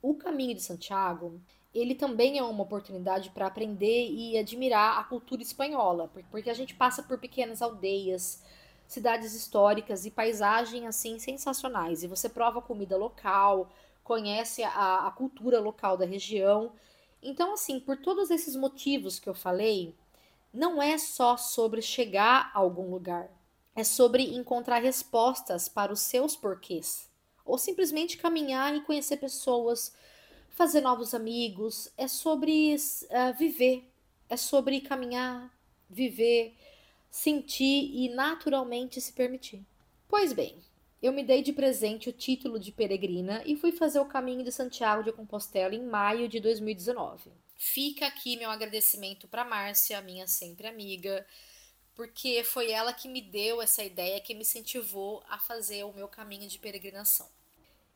O Caminho de Santiago, ele também é uma oportunidade para aprender e admirar a cultura espanhola, porque a gente passa por pequenas aldeias, cidades históricas e paisagens, assim, sensacionais. E você prova a comida local, conhece a cultura local da região. Então, assim, por todos esses motivos que eu falei, não é só sobre chegar a algum lugar. É sobre encontrar respostas para os seus porquês. Ou simplesmente caminhar e conhecer pessoas, fazer novos amigos. É sobre viver. É sobre caminhar, viver, sentir e naturalmente se permitir. Pois bem, eu me dei de presente o título de peregrina e fui fazer o Caminho de Santiago de Compostela em maio de 2019. Fica aqui meu agradecimento para Márcia, minha sempre amiga, porque foi ela que me deu essa ideia, que me incentivou a fazer o meu caminho de peregrinação.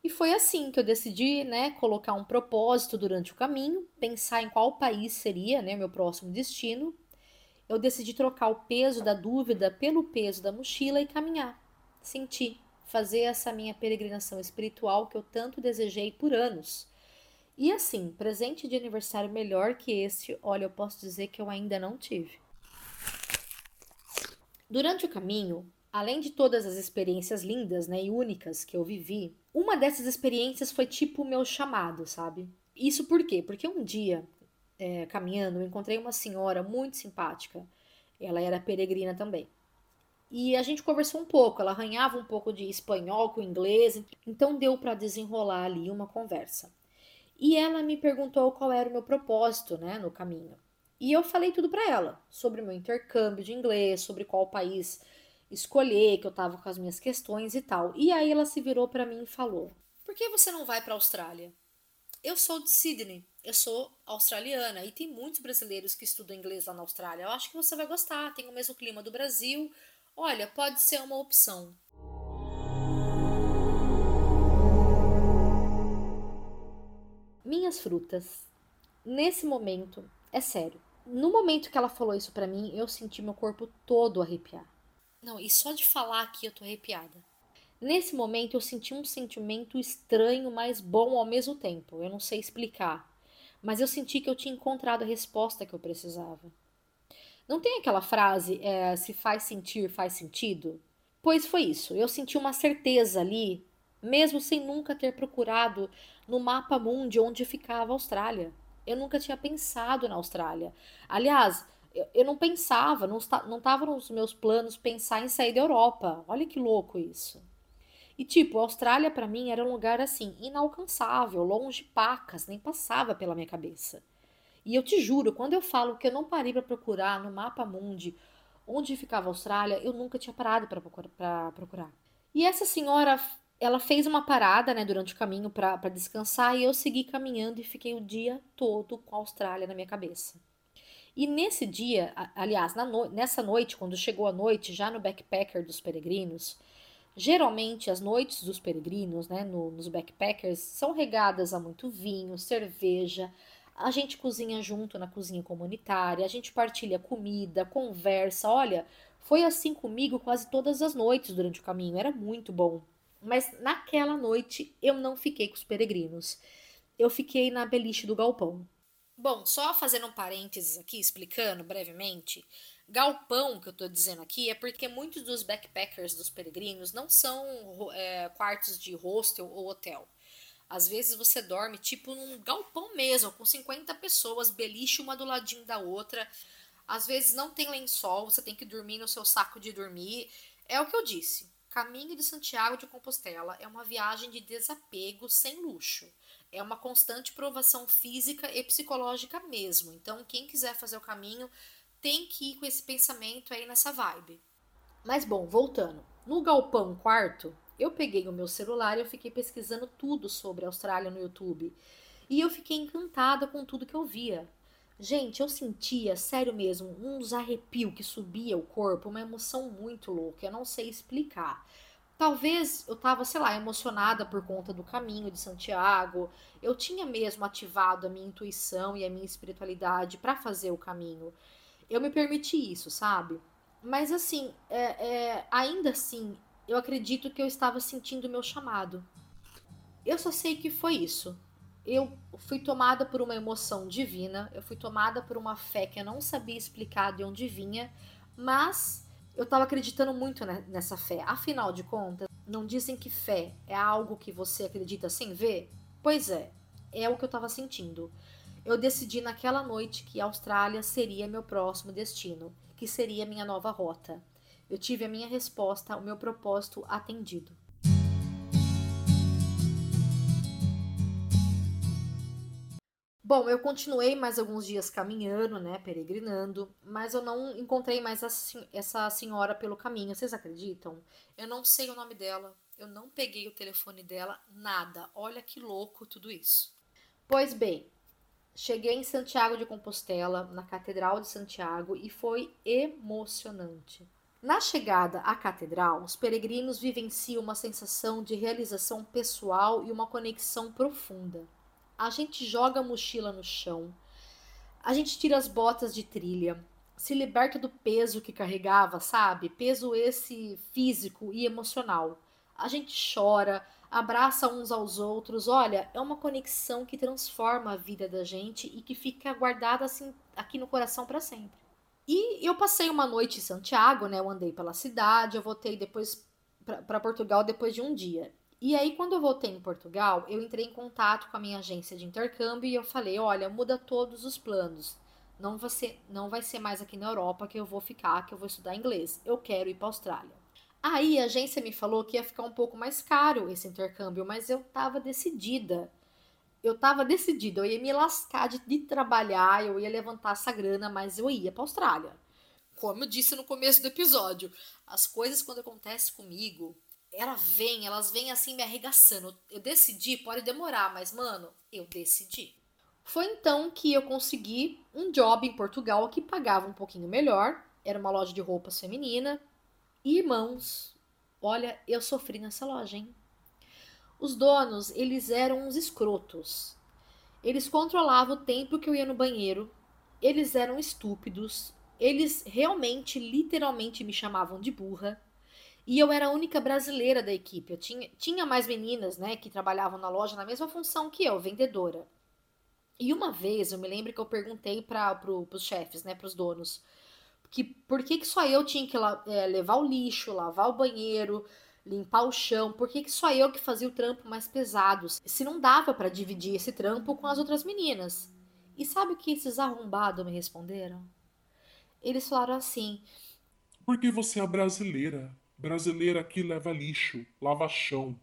E foi assim que eu decidi, né, colocar um propósito durante o caminho, pensar em qual país seria, né, meu próximo destino. Eu decidi trocar o peso da dúvida pelo peso da mochila e caminhar, sentir, fazer essa minha peregrinação espiritual que eu tanto desejei por anos. E assim, presente de aniversário melhor que este, olha, eu posso dizer que eu ainda não tive. Durante o caminho, além de todas as experiências lindas, né, e únicas que eu vivi, uma dessas experiências foi tipo o meu chamado, sabe? Isso por quê? Porque um dia, caminhando, eu encontrei uma senhora muito simpática. Ela era peregrina também. E a gente conversou um pouco, ela arranhava um pouco de espanhol com inglês, então deu para desenrolar ali uma conversa. E ela me perguntou qual era o meu propósito, né, no caminho. E eu falei tudo para ela, sobre o meu intercâmbio de inglês, sobre qual país escolher, que eu estava com as minhas questões e tal. E aí ela se virou para mim e falou: "Por que você não vai para a Austrália? Eu sou de Sydney, eu sou australiana e tem muitos brasileiros que estudam inglês lá na Austrália. Eu acho que você vai gostar, tem o mesmo clima do Brasil. Olha, pode ser uma opção." Minhas frutas, nesse momento, é sério. No momento que ela falou isso pra mim, eu senti meu corpo todo arrepiar. Não, e só de falar aqui eu tô arrepiada. Nesse momento eu senti um sentimento estranho, mas bom ao mesmo tempo. Eu não sei explicar, mas eu senti que eu tinha encontrado a resposta que eu precisava. Não tem aquela frase, se faz sentir, faz sentido? Pois foi isso, eu senti uma certeza ali, mesmo sem nunca ter procurado no mapa mundi onde ficava a Austrália. Eu nunca tinha pensado na Austrália. Aliás, eu não pensava, não estava nos meus planos pensar em sair da Europa. Olha que louco isso. E tipo, a Austrália para mim era um lugar assim, inalcançável, longe de pacas, nem passava pela minha cabeça. E eu te juro, quando eu falo que eu não parei para procurar no mapa mundi onde ficava a Austrália, eu nunca tinha parado para procurar. E essa senhora, ela fez uma parada, né, durante o caminho para descansar, e eu segui caminhando e fiquei o dia todo com a Austrália na minha cabeça. E nesse dia, aliás, nessa noite, quando chegou a noite, já no backpacker dos peregrinos, geralmente as noites dos peregrinos, né, nos backpackers, são regadas a muito vinho, cerveja. A gente cozinha junto na cozinha comunitária, a gente partilha comida, conversa. Olha, foi assim comigo quase todas as noites durante o caminho, era muito bom. Mas naquela noite eu não fiquei com os peregrinos, eu fiquei na beliche do galpão. Bom, só fazendo um parênteses aqui, explicando brevemente, galpão que eu tô dizendo aqui é porque muitos dos backpackers dos peregrinos não são quartos de hostel ou hotel. Às vezes você dorme tipo num galpão mesmo, com 50 pessoas, beliche uma do ladinho da outra. Às vezes não tem lençol, você tem que dormir no seu saco de dormir. É o que eu disse, Caminho de Santiago de Compostela é uma viagem de desapego sem luxo. É uma constante provação física e psicológica mesmo. Então quem quiser fazer o caminho tem que ir com esse pensamento aí nessa vibe. Mas bom, voltando, no galpão quarto... Eu peguei o meu celular e eu fiquei pesquisando tudo sobre a Austrália no YouTube. E eu fiquei encantada com tudo que eu via. Gente, eu sentia, sério mesmo, uns arrepios que subia o corpo, uma emoção muito louca, eu não sei explicar. Talvez eu tava, sei lá, emocionada por conta do Caminho de Santiago. Eu tinha mesmo ativado a minha intuição e a minha espiritualidade para fazer o caminho. Eu me permiti isso, sabe? Mas assim, ainda assim... Eu acredito que eu estava sentindo o meu chamado. Eu só sei que foi isso. Eu fui tomada por uma emoção divina, eu fui tomada por uma fé que eu não sabia explicar de onde vinha, mas eu estava acreditando muito nessa fé. Afinal de contas, não dizem que fé é algo que você acredita sem ver? Pois é, é o que eu estava sentindo. Eu decidi naquela noite que a Austrália seria meu próximo destino, que seria minha nova rota. Eu tive a minha resposta, o meu propósito atendido. Bom, eu continuei mais alguns dias caminhando, né, peregrinando, mas eu não encontrei mais essa senhora pelo caminho, vocês acreditam? Eu não sei o nome dela, eu não peguei o telefone dela, nada. Olha que louco tudo isso. Pois bem, cheguei em Santiago de Compostela, na Catedral de Santiago, e foi emocionante. Na chegada à catedral, os peregrinos vivenciam uma sensação de realização pessoal e uma conexão profunda. A gente joga a mochila no chão, a gente tira as botas de trilha, se liberta do peso que carregava, sabe? Peso esse físico e emocional. A gente chora, abraça uns aos outros. Olha, é uma conexão que transforma a vida da gente e que fica guardada assim, aqui no coração para sempre. E eu passei uma noite em Santiago, né? Eu andei pela cidade, eu voltei depois para Portugal depois de um dia. E aí, quando eu voltei em Portugal, eu entrei em contato com a minha agência de intercâmbio e eu falei, olha, muda todos os planos. Não vai ser mais aqui na Europa que eu vou ficar, que eu vou estudar inglês. Eu quero ir para a Austrália. Aí, a agência me falou que ia ficar um pouco mais caro esse intercâmbio, mas eu estava decidida. Eu ia me lascar de trabalhar, eu ia levantar essa grana, mas eu ia para a Austrália. Como eu disse no começo do episódio, as coisas quando acontecem comigo, elas vêm assim me arregaçando. Eu decidi, pode demorar, mas mano, eu decidi. Foi então que eu consegui um job em Portugal que pagava um pouquinho melhor, era uma loja de roupas feminina. E irmãos, olha, eu sofri nessa loja, hein? Os donos, eles eram uns escrotos. Eles controlavam o tempo que eu ia no banheiro. Eles eram estúpidos. Eles realmente, literalmente me chamavam de burra. E eu era a única brasileira da equipe. Eu tinha mais meninas, né, que trabalhavam na loja na mesma função que eu, vendedora. E uma vez, eu me lembro que eu perguntei para os chefes, né, para os donos, por que só eu tinha que levar o lixo, lavar o banheiro, limpar o chão, por que só eu que fazia o trampo mais pesado, se não dava para dividir esse trampo com as outras meninas. E sabe o que esses arrombados me responderam? Eles falaram assim: porque você é brasileira. Brasileira que leva lixo, lava chão,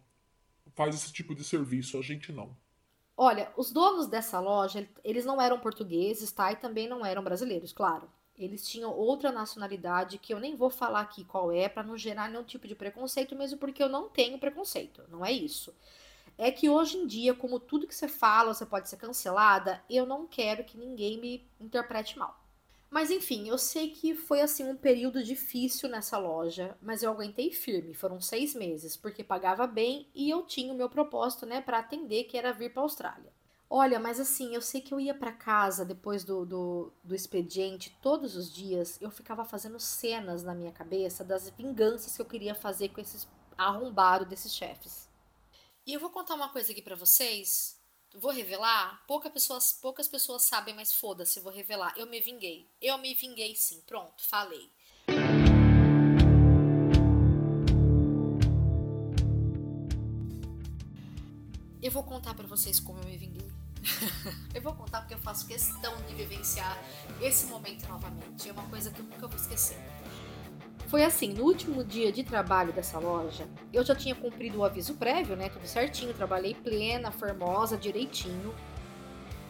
faz esse tipo de serviço, a gente não. Olha, os donos dessa loja, eles não eram portugueses, tá? E também não eram brasileiros, claro. Eles tinham outra nacionalidade que eu nem vou falar aqui qual é, para não gerar nenhum tipo de preconceito, mesmo porque eu não tenho preconceito, não é isso. É que hoje em dia, como tudo que você fala, você pode ser cancelada, eu não quero que ninguém me interprete mal. Mas enfim, eu sei que foi assim um período difícil nessa loja, mas eu aguentei firme, foram 6 meses, porque pagava bem e eu tinha o meu propósito, né, para atender, que era vir para a Austrália. Olha, mas assim, eu sei que eu ia para casa depois do expediente, todos os dias eu ficava fazendo cenas na minha cabeça das vinganças que eu queria fazer com esses arrombados desses chefes. E eu vou contar uma coisa aqui para vocês... Vou revelar? Poucas pessoas sabem, mas foda-se, vou revelar. Eu me vinguei sim, pronto, falei. Eu vou contar pra vocês como eu me vinguei. Eu vou contar porque eu faço questão de vivenciar esse momento novamente. É uma coisa que eu nunca vou esquecer. Foi assim, no último dia de trabalho dessa loja, eu já tinha cumprido o aviso prévio, né, tudo certinho, trabalhei plena, formosa, direitinho.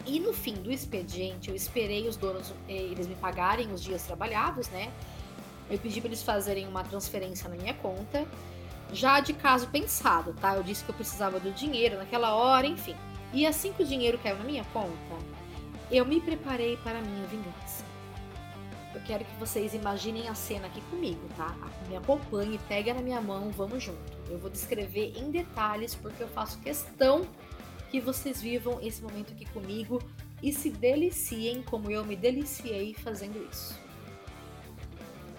E no fim do expediente, eu esperei os donos, eles me pagarem os dias trabalhados, né, eu pedi para eles fazerem uma transferência na minha conta, já de caso pensado, tá, eu disse que eu precisava do dinheiro naquela hora, enfim. E assim que o dinheiro caiu na minha conta, eu me preparei para a minha vingança. Eu quero que vocês imaginem a cena aqui comigo, tá? Me acompanhe, pega na minha mão, vamos junto. Eu vou descrever em detalhes porque eu faço questão que vocês vivam esse momento aqui comigo e se deliciem como eu me deliciei fazendo isso.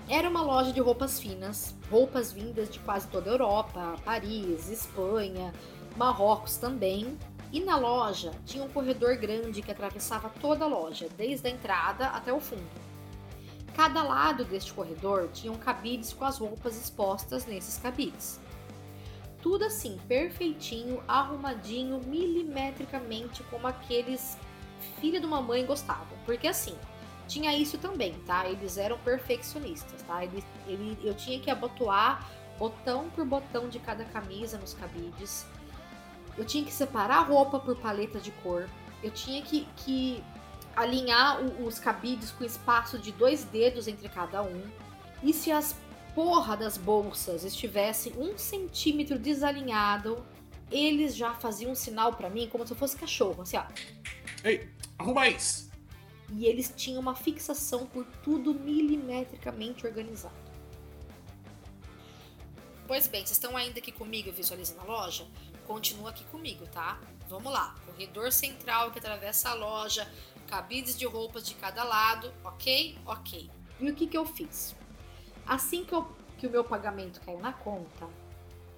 Era uma loja de roupas finas, roupas vindas de quase toda a Europa, Paris, Espanha, Marrocos também. E na loja tinha um corredor grande que atravessava toda a loja, desde a entrada até o fundo. Cada lado deste corredor tinham cabides com as roupas expostas nesses cabides. Tudo assim, perfeitinho, arrumadinho, milimetricamente, como aqueles filha de uma mãe gostavam. Porque assim, tinha isso também, tá? Eles eram perfeccionistas, tá? Eu tinha que abotoar botão por botão de cada camisa nos cabides. Eu tinha que separar a roupa por paleta de cor. Eu tinha que alinhar os cabides com espaço de 2 dedos entre cada um. E se as porra das bolsas estivessem 1 centímetro desalinhado, eles já faziam um sinal pra mim como se eu fosse cachorro, assim ó. Ei, arruma isso! E eles tinham uma fixação por tudo milimetricamente organizado. Pois bem, vocês estão ainda aqui comigo visualizando a loja? Continua aqui comigo, tá? Vamos lá, corredor central que atravessa a loja, cabides de roupas de cada lado, ok. E o que eu fiz? Assim que o meu pagamento caiu na conta,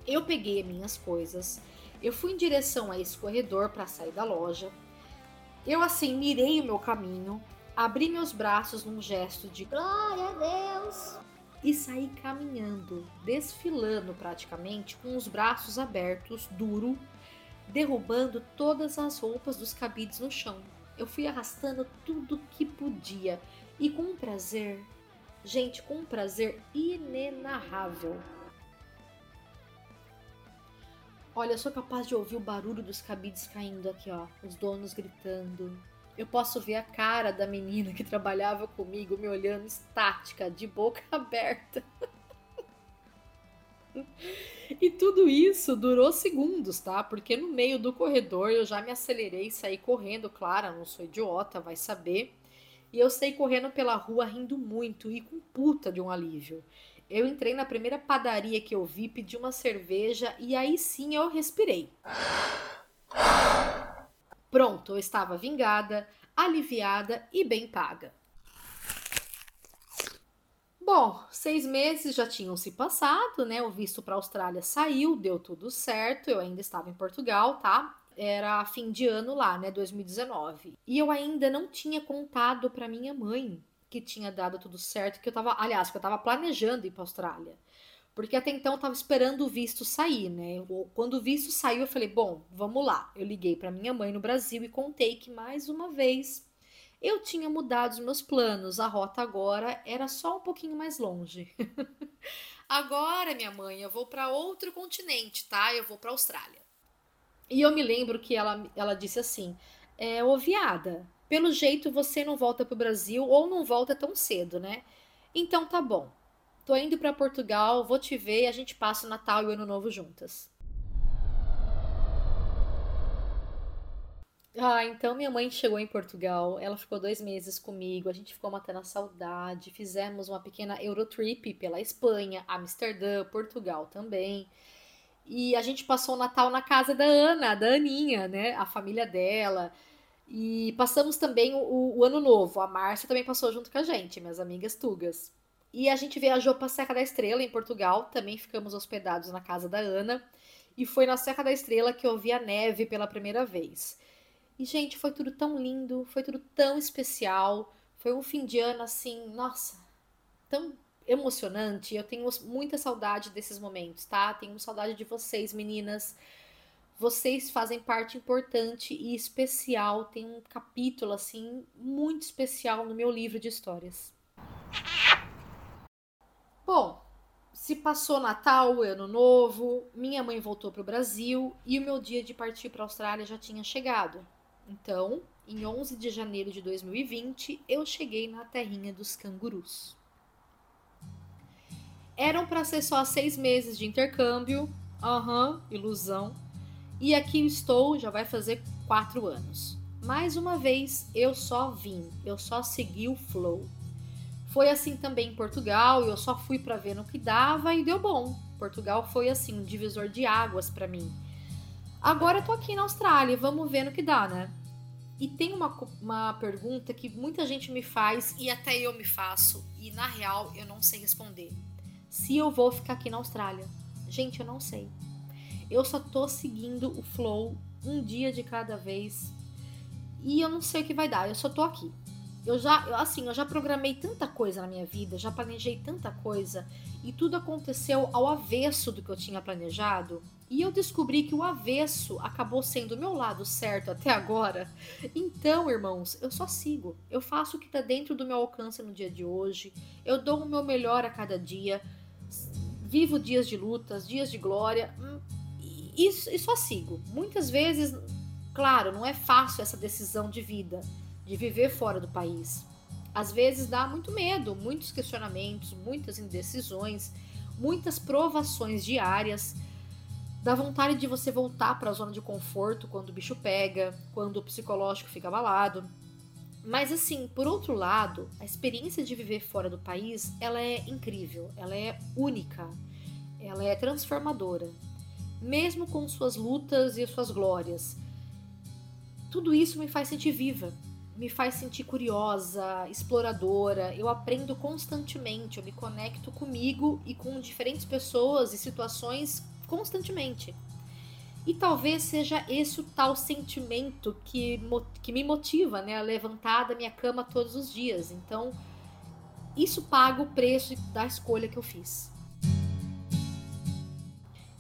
eu peguei as minhas coisas, eu fui em direção a esse corredor para sair da loja, eu assim, mirei o meu caminho, abri meus braços num gesto de glória a Deus e saí caminhando, desfilando praticamente, com os braços abertos, duro, derrubando todas as roupas dos cabides no chão. Eu fui arrastando tudo que podia e com um prazer, gente, com um prazer inenarrável. Olha, eu sou capaz de ouvir o barulho dos cabides caindo aqui, ó, os donos gritando. Eu posso ver a cara da menina que trabalhava comigo me olhando estática, de boca aberta. E tudo isso durou segundos, tá? Porque no meio do corredor eu já me acelerei e saí correndo, claro, não sou idiota, vai saber. E eu saí correndo pela rua rindo muito e com puta de um alívio. Eu entrei na primeira padaria que eu vi, pedi uma cerveja e aí sim eu respirei. Pronto, eu estava vingada, aliviada e bem paga. Bom, 6 meses já tinham se passado, né? O visto para a Austrália saiu, deu tudo certo. Eu ainda estava em Portugal, tá? Era fim de ano lá, né? 2019. E eu ainda não tinha contado para minha mãe que tinha dado tudo certo, que eu estava planejando ir para a Austrália. Porque até então eu estava esperando o visto sair, né? Quando o visto saiu, eu falei, bom, vamos lá. Eu liguei para minha mãe no Brasil e contei que, mais uma vez, eu tinha mudado os meus planos. A rota agora era só um pouquinho mais longe. Agora, minha mãe, eu vou para outro continente, tá? Eu vou para a Austrália. E eu me lembro que ela disse assim, ô viada, pelo jeito você não volta para o Brasil ou não volta tão cedo, né? Então tá bom. Tô indo para Portugal, vou te ver e a gente passa o Natal e o Ano Novo juntas. Ah, então minha mãe chegou em Portugal, ela ficou 2 meses comigo, a gente ficou matando a saudade, fizemos uma pequena Eurotrip pela Espanha, Amsterdã, Portugal também. E a gente passou o Natal na casa da Ana, da Aninha, né? A família dela. E passamos também o Ano Novo, a Márcia também passou junto com a gente, minhas amigas tugas. E a gente viajou para a Serra da Estrela, em Portugal. Também ficamos hospedados na casa da Ana. E foi na Serra da Estrela que eu vi a neve pela primeira vez. E, gente, foi tudo tão lindo, foi tudo tão especial. Foi um fim de ano, assim, nossa, tão emocionante. Eu tenho muita saudade desses momentos, tá? Tenho saudade de vocês, meninas. Vocês fazem parte importante e especial. Tem um capítulo, assim, muito especial no meu livro de histórias. Bom, se passou Natal, Ano Novo, minha mãe voltou para o Brasil e o meu dia de partir para a Austrália já tinha chegado. Então, em 11 de janeiro de 2020, eu cheguei na terrinha dos cangurus. Eram para ser só 6 meses de intercâmbio, ilusão, e aqui estou, já vai fazer 4 anos. Mais uma vez, eu só vim, eu só segui o flow. Foi assim também em Portugal, eu só fui para ver no que dava e deu bom. Portugal foi assim, um divisor de águas para mim. Agora eu tô aqui na Austrália, vamos ver no que dá, né? E tem uma pergunta que muita gente me faz e até eu me faço e na real eu não sei responder. Se eu vou ficar aqui na Austrália? Gente, eu não sei. Eu só tô seguindo o flow um dia de cada vez e eu não sei o que vai dar, eu só tô aqui. Eu já programei tanta coisa na minha vida, já planejei tanta coisa e tudo aconteceu ao avesso do que eu tinha planejado e eu descobri que o avesso acabou sendo o meu lado certo até agora. Então, irmãos, eu só sigo, eu faço o que está dentro do meu alcance no dia de hoje, eu dou o meu melhor a cada dia, vivo dias de lutas, dias de glória e só sigo. Muitas vezes, claro, não é fácil essa decisão de vida, de viver fora do país. Às vezes dá muito medo, muitos questionamentos, muitas indecisões, muitas provações diárias. Dá vontade de você voltar para a zona de conforto quando o bicho pega, quando o psicológico fica abalado. Mas assim, por outro lado, a experiência de viver fora do país, ela é incrível, ela é única, ela é transformadora, mesmo com suas lutas e suas glórias. Tudo isso me faz sentir viva. Me faz sentir curiosa, exploradora, eu aprendo constantemente, eu me conecto comigo e com diferentes pessoas e situações constantemente. E talvez seja esse o tal sentimento que me motiva, né, a levantar da minha cama todos os dias. Então, isso paga o preço da escolha que eu fiz.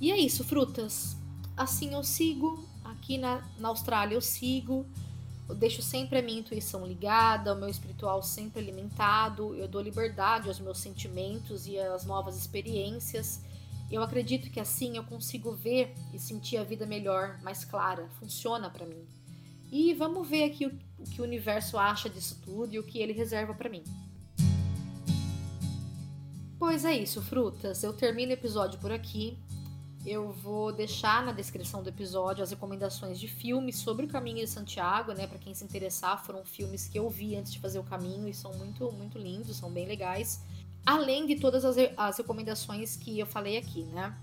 E é isso, frutas. Assim eu sigo, aqui na Austrália eu sigo. Eu deixo sempre a minha intuição ligada, o meu espiritual sempre alimentado, eu dou liberdade aos meus sentimentos e às novas experiências. Eu acredito que assim eu consigo ver e sentir a vida melhor, mais clara, funciona para mim. E vamos ver aqui o que o universo acha disso tudo e o que ele reserva para mim. Pois é isso, frutas, eu termino o episódio por aqui. Eu vou deixar na descrição do episódio as recomendações de filmes sobre o Caminho de Santiago, né? Para quem se interessar, foram filmes que eu vi antes de fazer o caminho e são muito, muito lindos, são bem legais. Além de todas as recomendações que eu falei aqui, né?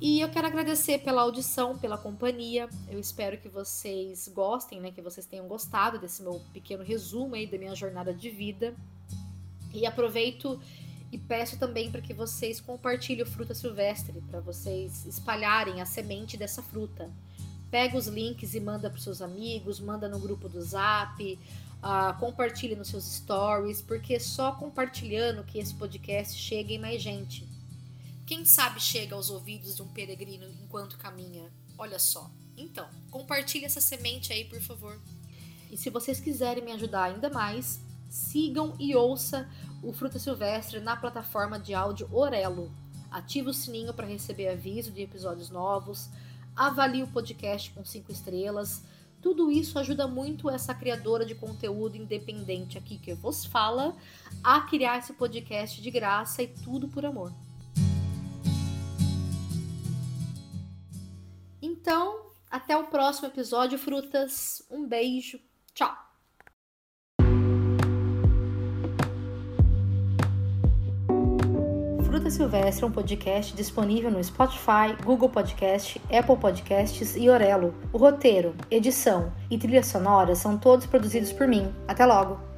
E eu quero agradecer pela audição, pela companhia. Eu espero que vocês gostem, né? Que vocês tenham gostado desse meu pequeno resumo aí da minha jornada de vida. E aproveito E peço também para que vocês compartilhem o Fruta Silvestre, para vocês espalharem a semente dessa fruta. Pega os links e manda para os seus amigos, manda no grupo do Zap, compartilhe nos seus stories, porque é só compartilhando que esse podcast chega em mais gente. Quem sabe chega aos ouvidos de um peregrino enquanto caminha? Olha só. Então, compartilhe essa semente aí, por favor. E se vocês quiserem me ajudar ainda mais, sigam e ouça o Fruta Silvestre na plataforma de áudio Orelo. Ative o sininho para receber aviso de episódios novos, avalie o podcast com 5 estrelas. Tudo isso ajuda muito essa criadora de conteúdo independente aqui que vos fala a criar esse podcast de graça e tudo por amor. Então, até o próximo episódio, frutas. Um beijo. Tchau. Fruta Silvestre é um podcast disponível no Spotify, Google Podcast, Apple Podcasts e Orelo. O roteiro, edição e trilha sonora são todos produzidos por mim. Até logo!